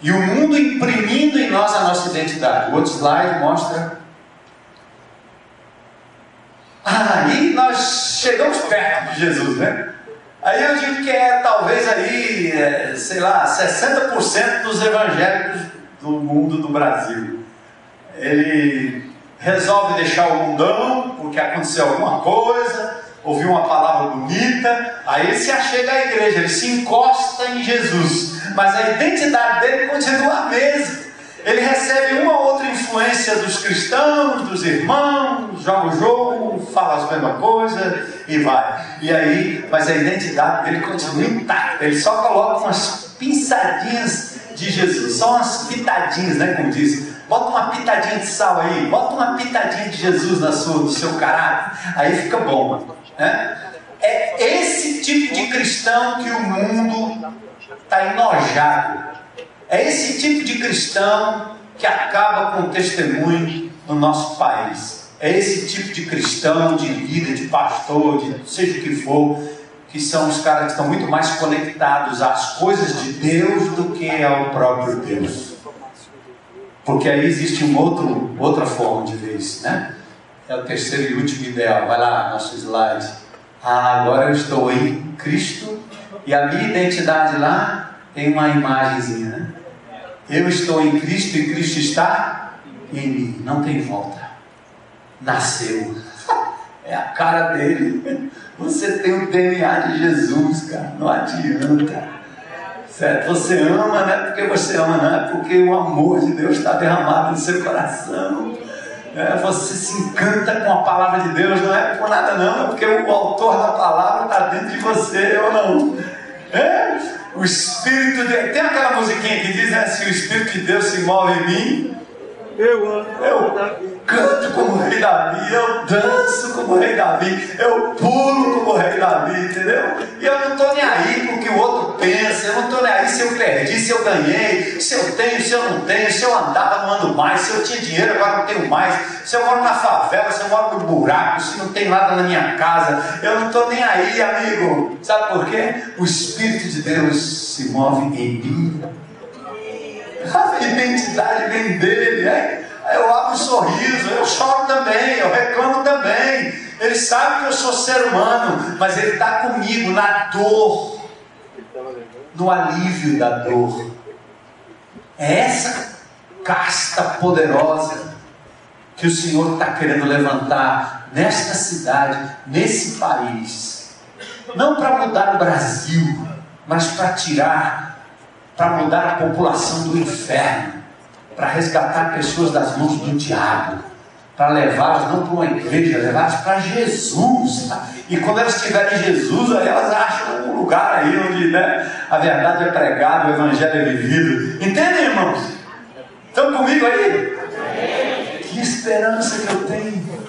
E o mundo imprimindo em nós a nossa identidade. O outro slide mostra. Aí nós chegamos perto de Jesus, né? Aí eu digo que é talvez aí, sei lá, 60% dos evangélicos do mundo do Brasil. Ele resolve deixar o mundão, porque aconteceu alguma coisa, ouviu uma palavra bonita, aí ele se achega à igreja, ele se encosta em Jesus. Mas a identidade dele continua a mesma. Ele recebe uma ou outra influência dos cristãos, dos irmãos, joga o jogo, fala as mesmas coisas e vai. E aí, mas a identidade dele continua intacta, ele só coloca umas pinçadinhas de Jesus, só umas pitadinhas, né, como diz. Bota uma pitadinha de sal aí, bota uma pitadinha de Jesus no seu caráter, aí fica bom, né? É esse tipo de cristão que o mundo está enojado. É esse tipo de cristão que acaba com o testemunho no nosso país. É esse tipo de cristão, de líder, de pastor, de seja o que for, que são os caras que estão muito mais conectados às coisas de Deus do que ao próprio Deus. Porque aí existe outra forma de ver isso, né? É o terceiro e último ideal. Vai lá, nosso slide. Agora eu estou em Cristo e a minha identidade lá tem uma imagenzinha, né? Eu estou em Cristo e Cristo está em mim. Não tem volta. Nasceu. É a cara dele. Você tem o DNA de Jesus, cara. Não adianta. Certo? Você ama, não é porque você ama, não. É porque o amor de Deus está derramado no seu coração. Você se encanta com a palavra de Deus. Não é por nada, não. É porque o autor da palavra está dentro de você, ou não. É? O Espírito de Deus. Tem aquela musiquinha que diz, né? Se o Espírito de Deus se move em mim, eu amo. canto como o rei Davi, eu danço como o rei Davi, eu pulo como o rei Davi, entendeu? E eu não estou nem aí com o que o outro pensa, eu não estou nem aí se eu perdi, se eu ganhei, se eu tenho, se eu não tenho, se eu andava não ando mais, se eu tinha dinheiro agora não tenho mais, se eu moro na favela, se eu moro no buraco, se não tem nada na minha casa, eu não estou nem aí, amigo. Sabe por quê? O Espírito de Deus se move em mim. A identidade vem dele, né? Eu abro um sorriso, eu choro também, eu reclamo também. Ele sabe que eu sou ser humano, mas ele está comigo na dor, no alívio da dor. É essa casta poderosa que o Senhor está querendo levantar nesta cidade, nesse país. Não para mudar o Brasil, mas para tirar, para mudar a população do inferno, para resgatar pessoas das mãos do diabo, para levá-las não para uma igreja, levá-las para Jesus, tá? E quando elas estiverem em Jesus, aí elas acham um lugar aí onde, né, a verdade é pregada, o evangelho é vivido. Entendem, irmãos? Estão comigo aí? Que esperança que eu tenho!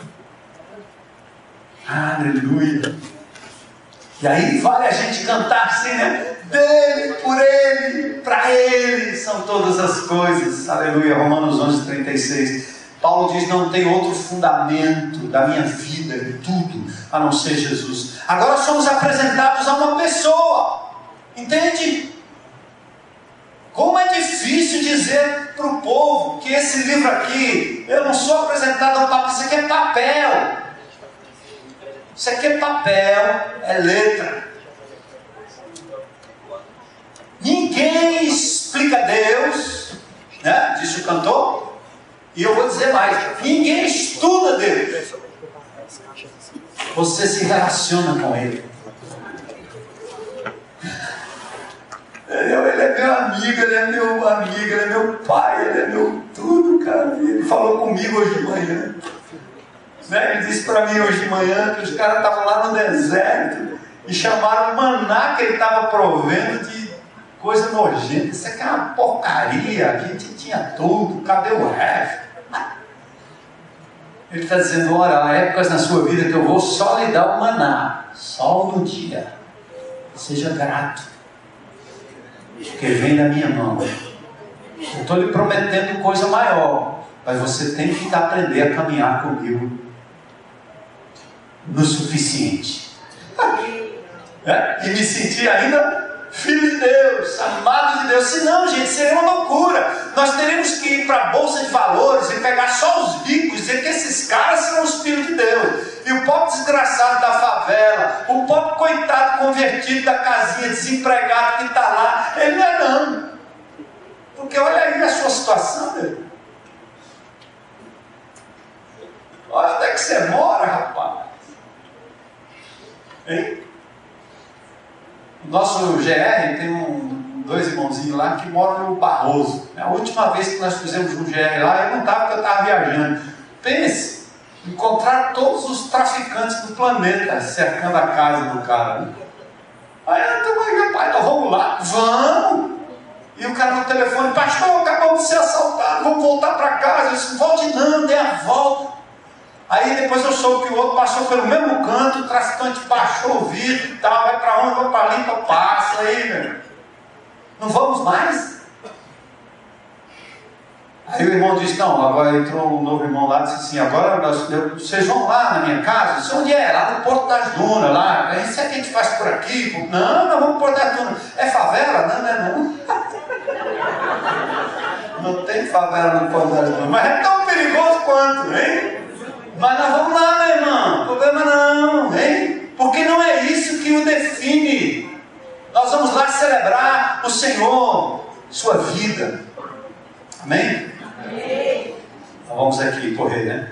Aleluia! E aí vale a gente cantar assim, né? Dele, por ele, para ele são todas as coisas. Aleluia. Romanos 11, 36. Paulo diz: não tem outro fundamento da minha vida, de tudo, a não ser Jesus. Agora somos apresentados a uma pessoa. Entende? Como é difícil dizer para o povo que esse livro aqui, eu não sou apresentado a um papel. Isso aqui é papel. Isso aqui é papel, é letra. Ninguém explica Deus, né? Disse o cantor. E eu vou dizer mais: ninguém estuda Deus. Você se relaciona com Ele. Ele é meu amigo, Ele é meu amigo, Ele é meu pai, Ele é meu tudo, cara. Ele falou comigo hoje de manhã, né? Ele disse para mim hoje de manhã que os caras estavam lá no deserto e chamaram o maná que ele estava provendo de coisa nojenta. Isso aqui é uma porcaria, a gente tinha tudo, cadê o resto? Ele está dizendo: olha, há épocas na sua vida que eu vou só lhe dar o maná, só um dia. Seja grato, porque vem da minha mão. Eu estou lhe prometendo coisa maior, mas você tem que aprender a caminhar comigo no suficiente. E me sentir ainda filho de Deus, amado de Deus. Senão, gente, seria uma loucura. Nós teremos que ir para a Bolsa de Valores e pegar só os ricos e dizer que esses caras são os filhos de Deus. E o pobre desgraçado da favela, o pobre coitado convertido da casinha, desempregado que está lá, ele não é não. Porque olha aí a sua situação, meu. Olha onde é que você mora, rapaz. Hein? O nosso GR tem dois irmãozinhos lá que moram no Barroso. A última vez que nós fizemos um GR lá, eu não estava, porque eu estava viajando. Pense, encontrar todos os traficantes do planeta cercando a casa do cara. Aí eu falei: nós vamos lá, vamos! E o cara no telefone: pastor, acabamos de ser assaltado, vamos voltar para casa. Eu disse: volte não, dê a volta. Aí depois eu soube que o outro passou pelo mesmo canto, o traficante baixou o vidro e tal, vai pra onde, vai pra limpa, passa aí, meu. Não vamos mais? Aí o irmão disse: não, agora entrou um novo irmão lá e disse assim: agora vocês vão lá na minha casa? Isso onde é? Lá no Porto das Dunas, lá. Isso é que a gente faz por aqui? Por... Não, não vamos pro Porto das Dunas. É favela? Não, não é não. Não tem favela no Porto das Dunas, mas é tão perigoso quanto, hein? Mas nós vamos lá, meu irmão, problema não, hein? Porque não é isso que o define. Nós vamos lá celebrar o Senhor, sua vida. Amém? Amém. Então vamos aqui correr, né?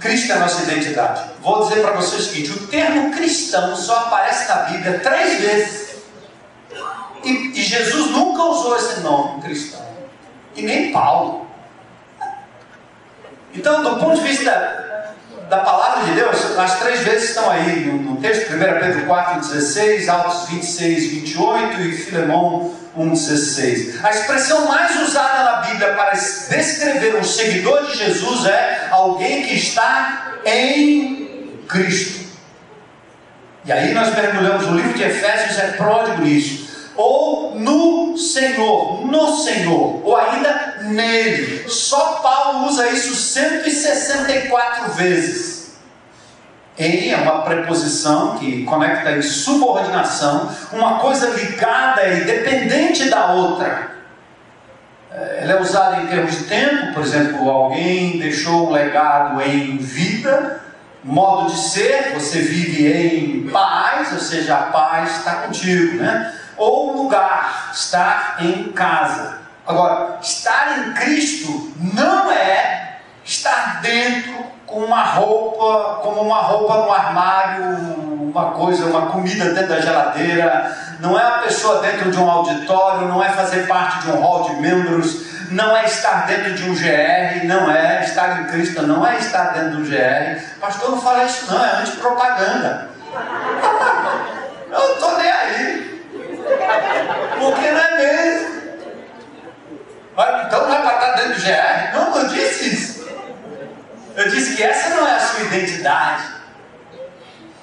Cristo é a nossa identidade. Vou dizer para vocês o seguinte: o termo cristão só aparece na Bíblia 3 vezes. E Jesus nunca usou esse nome, cristão. E nem Paulo. Então, do ponto de vista da palavra de Deus, as 3 vezes estão aí no texto: 1 Pedro 4, 16, Atos 26, 28 e Filemão 1,16. A expressão mais usada na Bíblia para descrever um seguidor de Jesus é alguém que está em Cristo. E aí nós mergulhamos, o livro de Efésios é pródigo nisso. Ou no Senhor, ou ainda nele. Só Paulo usa isso 164 vezes. Em é uma preposição que conecta em subordinação, uma coisa ligada e dependente da outra. Ela é usada em termos de tempo, por exemplo, alguém deixou um legado em vida, modo de ser, você vive em paz, ou seja, a paz está contigo, né? Ou lugar, estar em casa. Agora, estar em Cristo não é estar dentro com uma roupa, como uma roupa no armário, uma coisa, uma comida dentro da geladeira, não é a pessoa dentro de um auditório, não é fazer parte de um hall de membros, não é estar dentro de um GR, não é estar em Cristo, não é estar dentro de um GR. Pastor, não fala isso não, é antipropaganda. Eu não estou nem aí, porque não é mesmo. Então não é para estar dentro do GR? Não, eu disse isso. Eu disse que essa não é a sua identidade,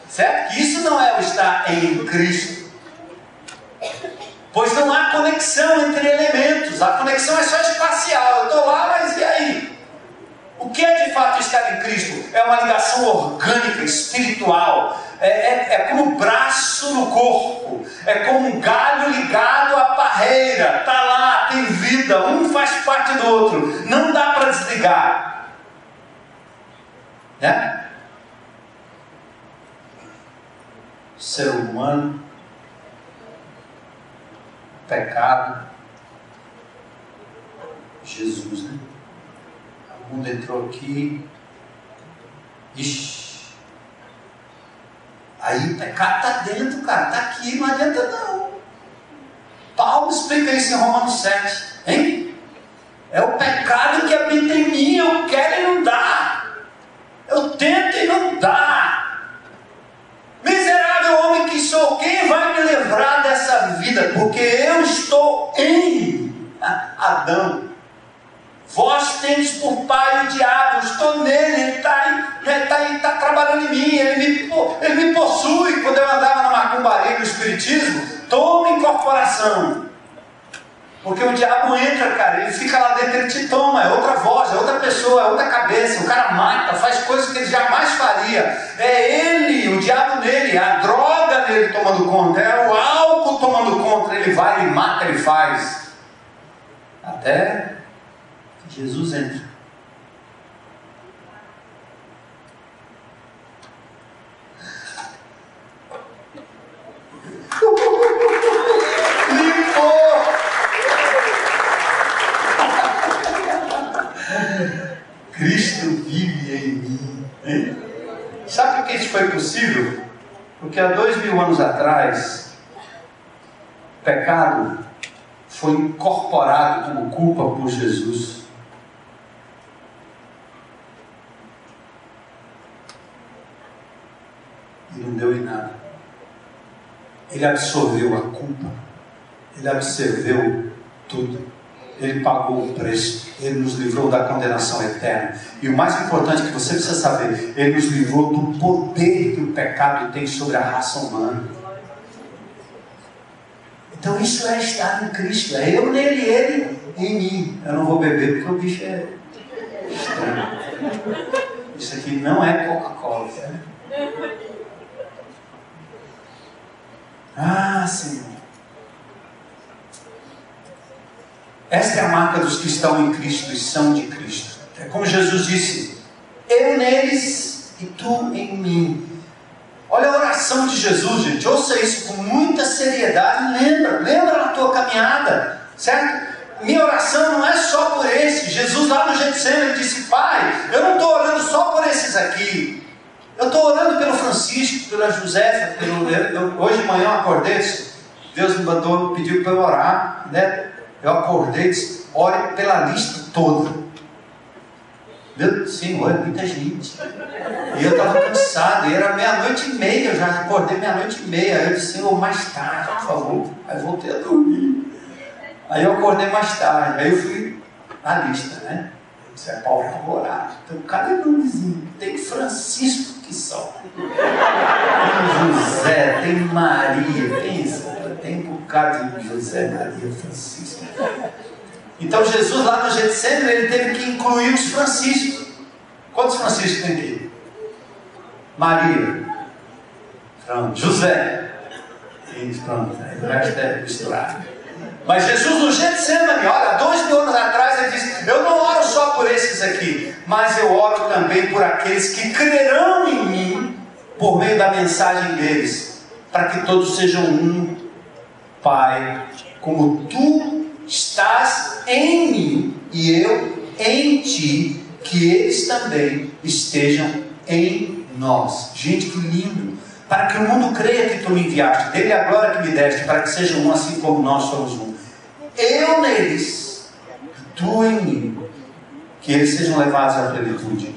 certo? Que isso não é o estar em Cristo, pois não há conexão entre elementos. A conexão é só espacial. Eu estou lá, mas e aí? O que é de fato estar em Cristo? É uma ligação orgânica, espiritual. É como um braço no corpo, é como um galho ligado à parreira. Está lá, tem vida, um faz parte do outro, não dá para desligar, né? Ser humano, pecado, Jesus, né? O mundo entrou aqui. Ixi. Aí o pecado está dentro, cara, está aqui, não adianta não. Paulo explica isso em Romanos 7, hein? É o pecado que habita em mim, eu quero e não dá. Eu tento e não dá. Miserável homem que sou, quem vai me livrar dessa vida? Porque eu estou em Adão. Vós tendes por pai o diabo, eu estou nele, ele está trabalhando em mim, ele me possui. Quando eu andava na macumbaria, no espiritismo, toma incorporação. Porque o diabo entra, cara, ele fica lá dentro, ele te toma, é outra voz, é outra pessoa, é outra cabeça, o cara mata, faz coisas que ele jamais faria. É ele, o diabo nele, a droga nele tomando conta, é o álcool tomando conta, ele vai, ele mata, ele faz. Até Jesus entra. Cristo vive em mim. Hein? Sabe por que isso foi possível? Porque há 2000 anos atrás, o pecado foi incorporado como culpa por Jesus. E não deu em nada. Ele absorveu a culpa. Ele absorveu tudo. Ele pagou o preço, Ele nos livrou da condenação eterna. E o mais importante que você precisa saber, Ele nos livrou do poder que o pecado tem sobre a raça humana. Então isso é estar em Cristo, é eu nele, Ele em mim. Eu não vou beber porque o bicho é estranho. Isso aqui não é Coca-Cola, né? Ah, Senhor. Esta é a marca dos que estão em Cristo e são de Cristo. É como Jesus disse, eu neles e tu em mim. Olha a oração de Jesus, gente. Ouça isso com muita seriedade. Lembra na tua caminhada, certo? Minha oração não é só por esse. Jesus lá no Getsêmani disse, Pai, eu não estou orando só por esses aqui. Eu estou orando pelo Francisco, pela Josefa. Hoje de manhã eu acordei, Deus me mandou, pediu para eu orar, né? Eu acordei e disse, ore pela lista toda. Meu Senhor, é muita gente. E eu estava cansado, e era 00:30, eu já acordei 00:30. Eu disse, Senhor, mais tarde, por favor. Aí voltei a dormir. Aí eu acordei mais tarde, aí eu fui na lista, né? Isso é Paulo Alvorado. Então, cada nomezinho. Tem Francisco que só. Tem José, tem Maria, tem isso. Tem um bocado de José, Maria, Francisco. Então, Jesus lá no Getsêmani, ele teve que incluir os Franciscos. Quantos Franciscos tem aqui? Maria. Pronto. José. Isso, pronto. O resto é misturado. Mas Jesus no Getsêmani, olha, 2 mil anos atrás, ele disse: eu não oro só por esses aqui, mas eu oro também por aqueles que crerão em mim por meio da mensagem deles, para que todos sejam um, Pai, como Tu estás em mim e eu em Ti, que eles também estejam em nós. Gente, que lindo! Para que o mundo creia que Tu me enviaste, dê-lhe a glória que me deste, para que sejam um assim como nós somos um. Eu neles, Tu em mim, que eles sejam levados à plenitude.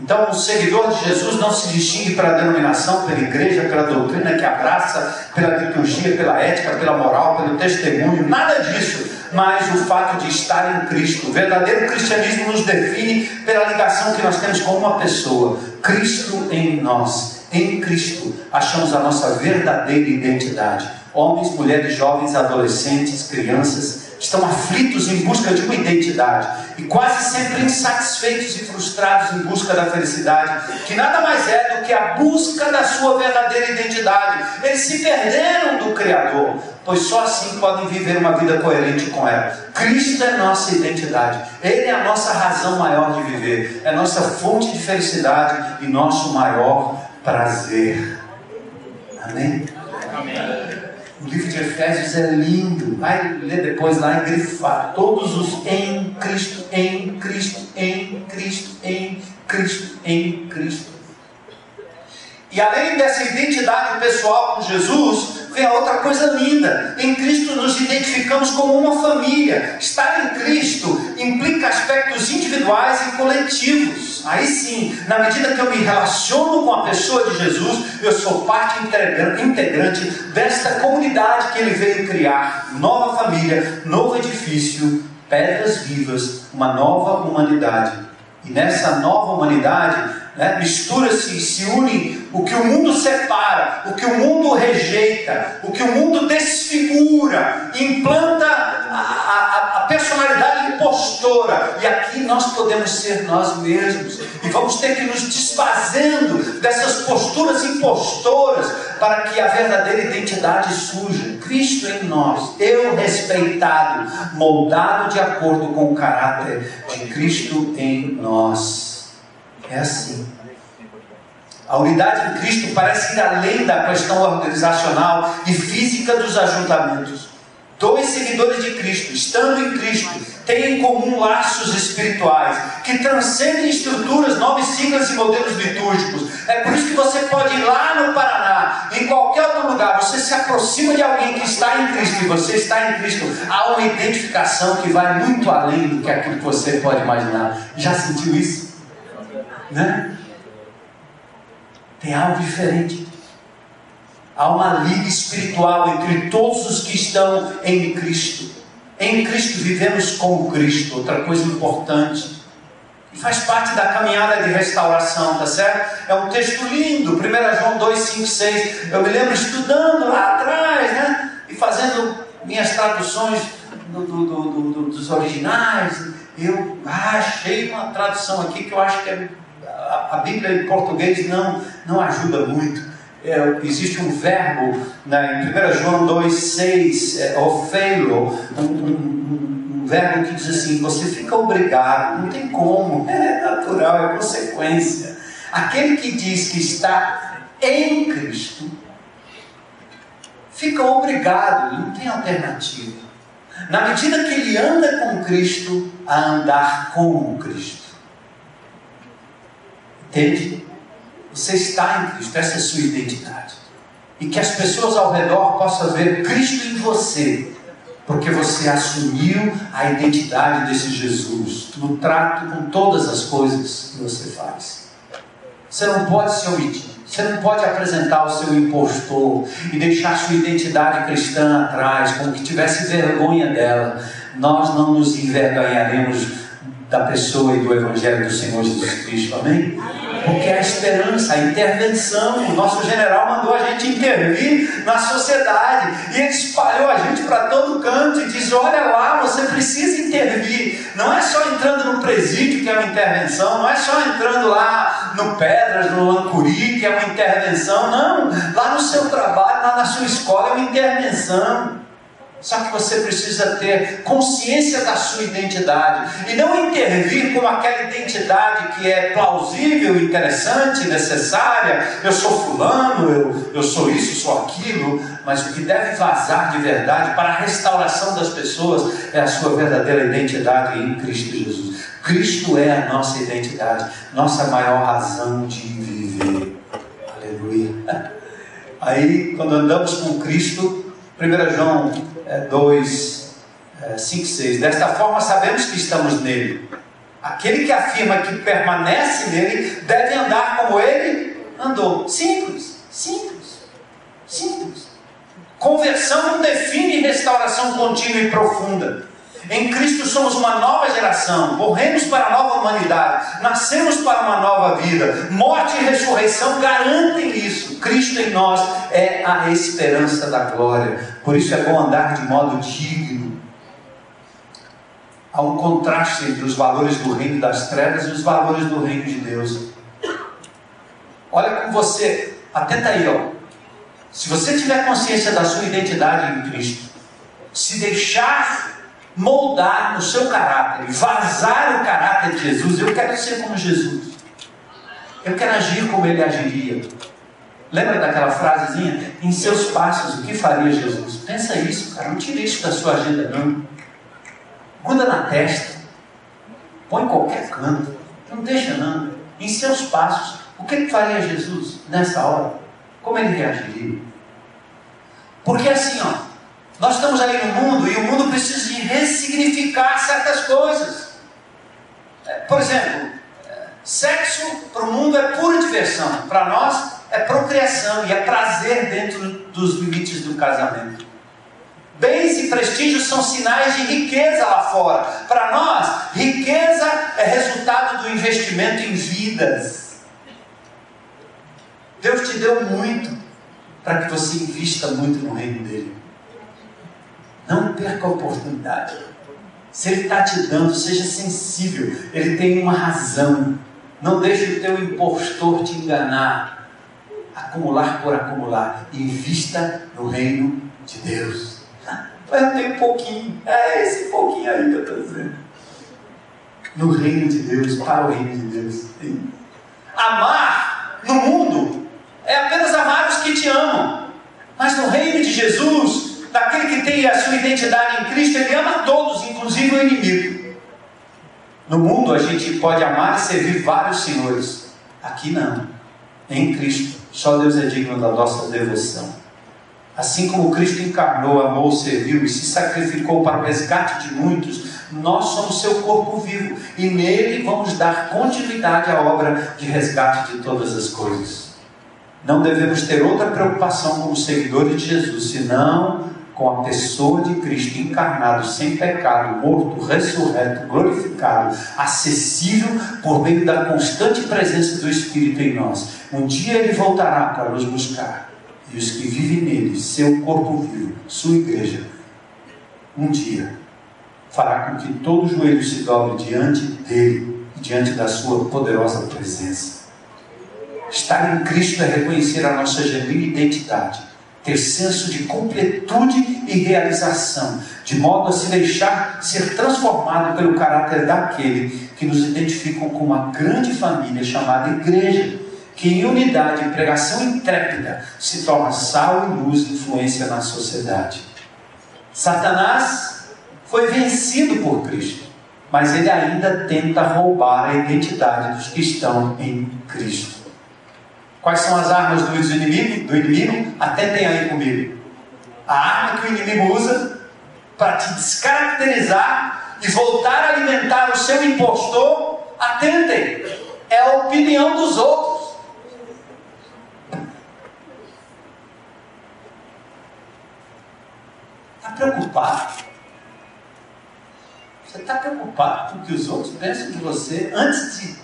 Então, o seguidor de Jesus não se distingue pela denominação, pela igreja, pela doutrina que abraça, pela liturgia, pela ética, pela moral, pelo testemunho, nada disso. Mas o fato de estar em Cristo, o verdadeiro cristianismo nos define pela ligação que nós temos com uma pessoa. Cristo em nós, em Cristo, achamos a nossa verdadeira identidade. Homens, mulheres, jovens, adolescentes, crianças, estão aflitos em busca de uma identidade e quase sempre insatisfeitos e frustrados em busca da felicidade, que nada mais é do que a busca da sua verdadeira identidade. Eles se perderam do Criador, pois só assim podem viver uma vida coerente com ela. Cristo é nossa identidade, Ele é a nossa razão maior de viver, é nossa fonte de felicidade e nosso maior prazer. Amém? Amém. O livro de Efésios é lindo. Vai ler depois lá e grifar todos os em Cristo, em Cristo, em Cristo, em Cristo, em Cristo. E além dessa identidade pessoal com Jesus, vem a outra coisa linda. Em Cristo nos identificamos como uma família. Estar em Cristo implica aspectos individuais e coletivos. Aí sim, na medida que eu me relaciono com a pessoa de Jesus, eu sou parte integrante desta comunidade que Ele veio criar. Nova família, novo edifício, pedras vivas, uma nova humanidade. E nessa nova humanidade, né, mistura-se e se unem o que o mundo separa, o que o mundo rejeita, o que o mundo desfigura, implanta a personalidade impostora. E aqui nós podemos ser nós mesmos e vamos ter que nos desfazendo dessas posturas impostoras para que a verdadeira identidade surja. Cristo em nós, eu respeitado, moldado de acordo com o caráter de Cristo em nós. É assim. A unidade em Cristo parece ir além da questão organizacional e física dos ajuntamentos. 2 seguidores de Cristo, estando em Cristo, têm em comum laços espirituais que transcendem estruturas, novas siglas e modelos litúrgicos. É por isso que você pode ir lá no Paraná, em qualquer outro lugar, você se aproxima de alguém que está em Cristo e você está em Cristo. Há uma identificação que vai muito além do que aquilo que você pode imaginar. Já sentiu isso? Né? Tem algo diferente. Há uma liga espiritual entre todos os que estão em Cristo. Em Cristo vivemos com Cristo. Outra coisa importante. Faz parte da caminhada de restauração, tá certo? É um texto lindo. 1 João 2, 5, 6. Eu me lembro estudando lá atrás, né? E fazendo minhas traduções dos originais. Eu achei uma tradução aqui que eu acho que é a Bíblia em português não ajuda muito. Existe um verbo, né, em 1 João 2,6, ofeilo, um verbo que diz assim: você fica obrigado, não tem como, é natural, é consequência. Aquele que diz que está em Cristo fica obrigado, não tem alternativa. Na medida que ele anda com Cristo, a andar com Cristo. Entende? Você está em Cristo, essa é a sua identidade. E que as pessoas ao redor possam ver Cristo em você, porque você assumiu a identidade desse Jesus no trato com todas as coisas que você faz. Você não pode se omitir. Você não pode apresentar o seu impostor e deixar sua identidade cristã atrás, como que tivesse vergonha dela. Nós não nos envergonharemos da pessoa e do Evangelho do Senhor Jesus Cristo, amém? Porque a esperança, a intervenção, o nosso general mandou a gente intervir na sociedade e ele espalhou a gente para todo canto e diz, olha lá, você precisa intervir. Não é só entrando no presídio que é uma intervenção, não é só entrando lá no Pedras, no Ancuri que é uma intervenção, não. Lá no seu trabalho, lá na sua escola é uma intervenção. Só que você precisa ter consciência da sua identidade e não intervir com aquela identidade que é plausível, interessante, necessária. Eu sou fulano, eu sou isso, sou aquilo. Mas o que deve vazar de verdade para a restauração das pessoas é a sua verdadeira identidade em Cristo Jesus. Cristo é a nossa identidade, nossa maior razão de viver. Aleluia. Aí, quando andamos com Cristo, 1 João 2:5-6. Desta forma sabemos que estamos nele. Aquele que afirma que permanece nele deve andar como ele andou. Simples, simples, simples. Conversão não define restauração contínua e profunda. Em Cristo somos uma nova geração, morremos para a nova humanidade, nascemos para uma nova vida. Morte e ressurreição garantem isso. Cristo em nós é a esperança da glória. Por isso é bom andar de modo digno. Há um contraste entre os valores do reino das trevas e os valores do reino de Deus. Olha como você, atenta aí, ó. Se você tiver consciência da sua identidade em Cristo, se deixar moldar o seu caráter, vazar o caráter de Jesus. Eu quero ser como Jesus, eu quero agir como ele agiria. Lembra daquela frasezinha? Em seus passos, o que faria Jesus? Pensa isso, cara, não tira isso da sua agenda não. Gruda na testa, põe em qualquer canto, não deixa não. Em seus passos, o que faria Jesus nessa hora? Como ele reagiria? Porque assim, ó, nós estamos aí no mundo e o mundo precisa de ressignificar certas coisas. Por exemplo, sexo para o mundo é pura diversão. Para nós é procriação e é prazer dentro dos limites do casamento. Bens e prestígio são sinais de riqueza lá fora. Para nós, riqueza é resultado do investimento em vidas. Deus te deu muito para que você invista muito no reino dele. Não perca a oportunidade. Se ele está te dando, seja sensível. Ele tem uma razão. Não deixe o teu impostor te enganar. Acumular por acumular. Invista no reino de Deus. Mas eu tenho um pouquinho. É esse pouquinho aí que eu estou dizendo. No reino de Deus, para o reino de Deus. Amar no mundo é apenas amar os que te amam. Mas no reino de Jesus, daquele que tem a sua identidade em Cristo, ele ama todos, inclusive o inimigo. No mundo a gente pode amar e servir vários senhores. Aqui não. Em Cristo, só Deus é digno da nossa devoção. Assim como Cristo encarnou, amou, serviu e se sacrificou para o resgate de muitos, nós somos seu corpo vivo e nele vamos dar continuidade à obra de resgate de todas as coisas. Não devemos ter outra preocupação como seguidores de Jesus, senão com a pessoa de Cristo encarnado, sem pecado, morto, ressurreto, glorificado, acessível por meio da constante presença do Espírito em nós. Um dia ele voltará para nos buscar, e os que vivem nele, seu corpo vivo, sua igreja, um dia fará com que todo joelho se dobre diante dele, diante da sua poderosa presença. Estar em Cristo é reconhecer a nossa genuína identidade, ter senso de completude e realização, de modo a se deixar ser transformado pelo caráter daquele que nos identificam com uma grande família chamada Igreja, que em unidade e pregação intrépida se torna sal e luz e influência na sociedade. Satanás foi vencido por Cristo, mas ele ainda tenta roubar a identidade dos que estão em Cristo. Quais são as armas do inimigo? Atentem aí comigo. A arma que o inimigo usa para te descaracterizar e voltar a alimentar o seu impostor, atentem, é a opinião dos outros. preocupado? Você está preocupado com o que os outros pensam de você antes de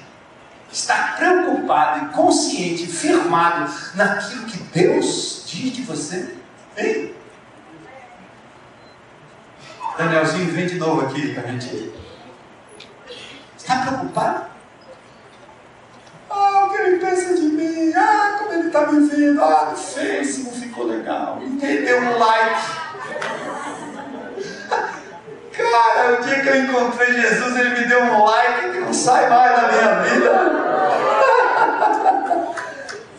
estar preocupado e consciente, firmado naquilo que Deus diz de você? Hein? Danielzinho, vem de novo aqui para a gente. Está preocupado? Ah, o que ele pensa de mim? Ah, como ele está me vendo? Ah, não fez, não ficou legal. Ninguém deu um like. Cara, o dia que eu encontrei Jesus, ele me deu um like que não sai mais da minha vida.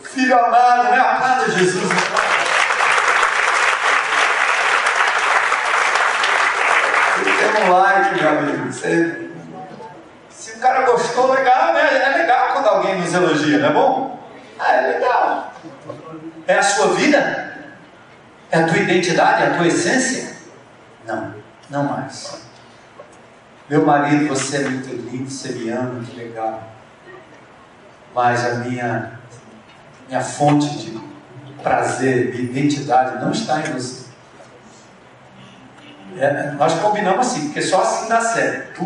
Filho amado, né? Amado Jesus. Um like, meu amigo. Se o cara gostou, legal, né? É legal quando alguém nos elogia, não é bom? Ah, é legal. É a sua vida? É a tua identidade? É a tua essência? Não, não mais. Meu marido, você é muito lindo, você me ama, que legal. Mas a minha fonte de prazer, de identidade, não está em você. É, nós combinamos assim, porque só assim dá certo.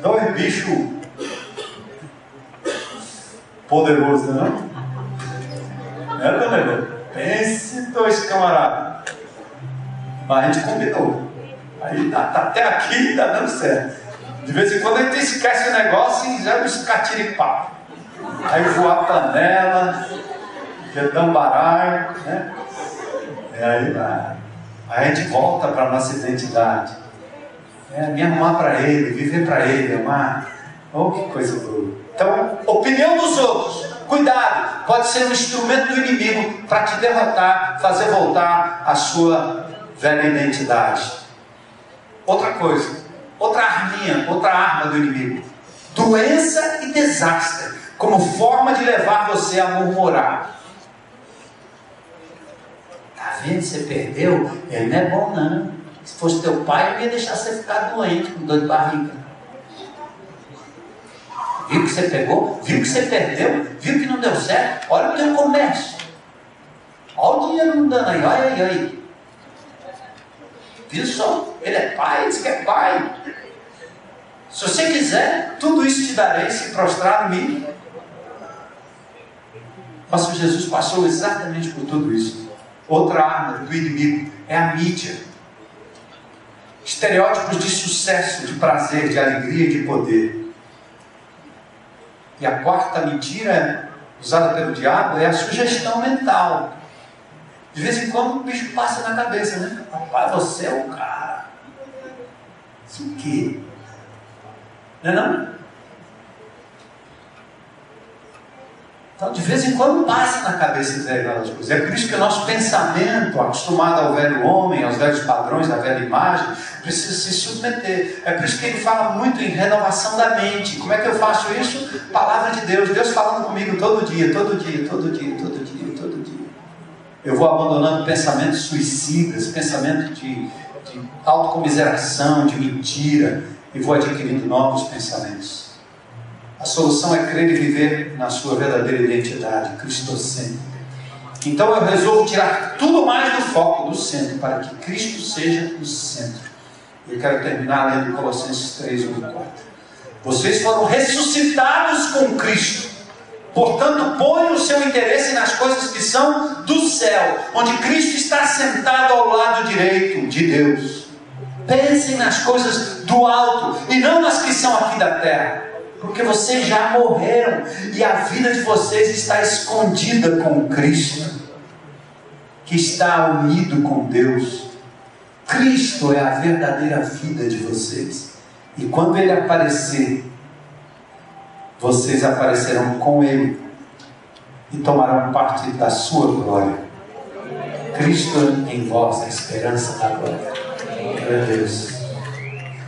Dois bichos poderosos, não é? Não, não, não. Pense dois camaradas. Mas a gente combinou. Aí tá até aqui, tá dando certo. De vez em quando a gente esquece o negócio e já nos catiripá. Aí voar panela, redambaralho, né? E aí vai. Aí a gente volta para a nossa identidade. É, me amar para ele, viver para ele, amar. Oh, que coisa boa. Então, opinião dos outros. Cuidado, pode ser um instrumento do inimigo para te derrotar, fazer voltar a sua velha identidade. Outra coisa, outra arma do inimigo. Doença e desastre, como forma de levar você a murmurar. Tá vendo? Você perdeu? Ele não é bom, não. Se fosse teu pai, ele ia deixar você ficar doente, com dor de barriga. Viu que você pegou? Viu que você perdeu? Viu que não deu certo? Olha o teu comércio. Olha o dinheiro não dando aí, olha aí, olha aí. Viu só? Ele é pai, diz que é pai. Se você quiser, tudo isso te darei se prostrar no mim. Mas Jesus passou exatamente por tudo isso. Outra arma do inimigo é a mídia. Estereótipos de sucesso, de prazer, de alegria, de poder. E a quarta mentira usada pelo diabo é a sugestão mental. De vez em quando o bicho passa na cabeça, né? Rapaz, você é o cara. Isso o quê? Não é não? Então, de vez em quando passa na cabeça delas coisas. É por isso que o nosso pensamento, acostumado ao velho homem, aos velhos padrões, à velha imagem, precisa se submeter. É por isso que ele fala muito em renovação da mente. Como é que eu faço isso? Palavra de Deus. Deus falando comigo todo dia, todo dia, todo dia, todo dia, todo dia. Eu vou abandonando pensamentos suicidas, pensamento de autocomiseração, de mentira, e vou adquirindo novos pensamentos. A solução é crer e viver na sua verdadeira identidade, cristocêntrica. Então eu resolvo tirar tudo mais do foco, do centro, para que Cristo seja o centro. Eu quero terminar lendo Colossenses 3, 1 e 4. Vocês foram ressuscitados com Cristo. Portanto, ponham o seu interesse nas coisas que são do céu, onde Cristo está sentado ao lado direito de Deus. Pensem nas coisas do alto e não nas que são aqui da terra. Porque vocês já morreram e a vida de vocês está escondida com Cristo, que está unido com Deus. Cristo é a verdadeira vida de vocês. E quando Ele aparecer, vocês aparecerão com Ele e tomarão parte da sua glória. Cristo em vós, a esperança da glória.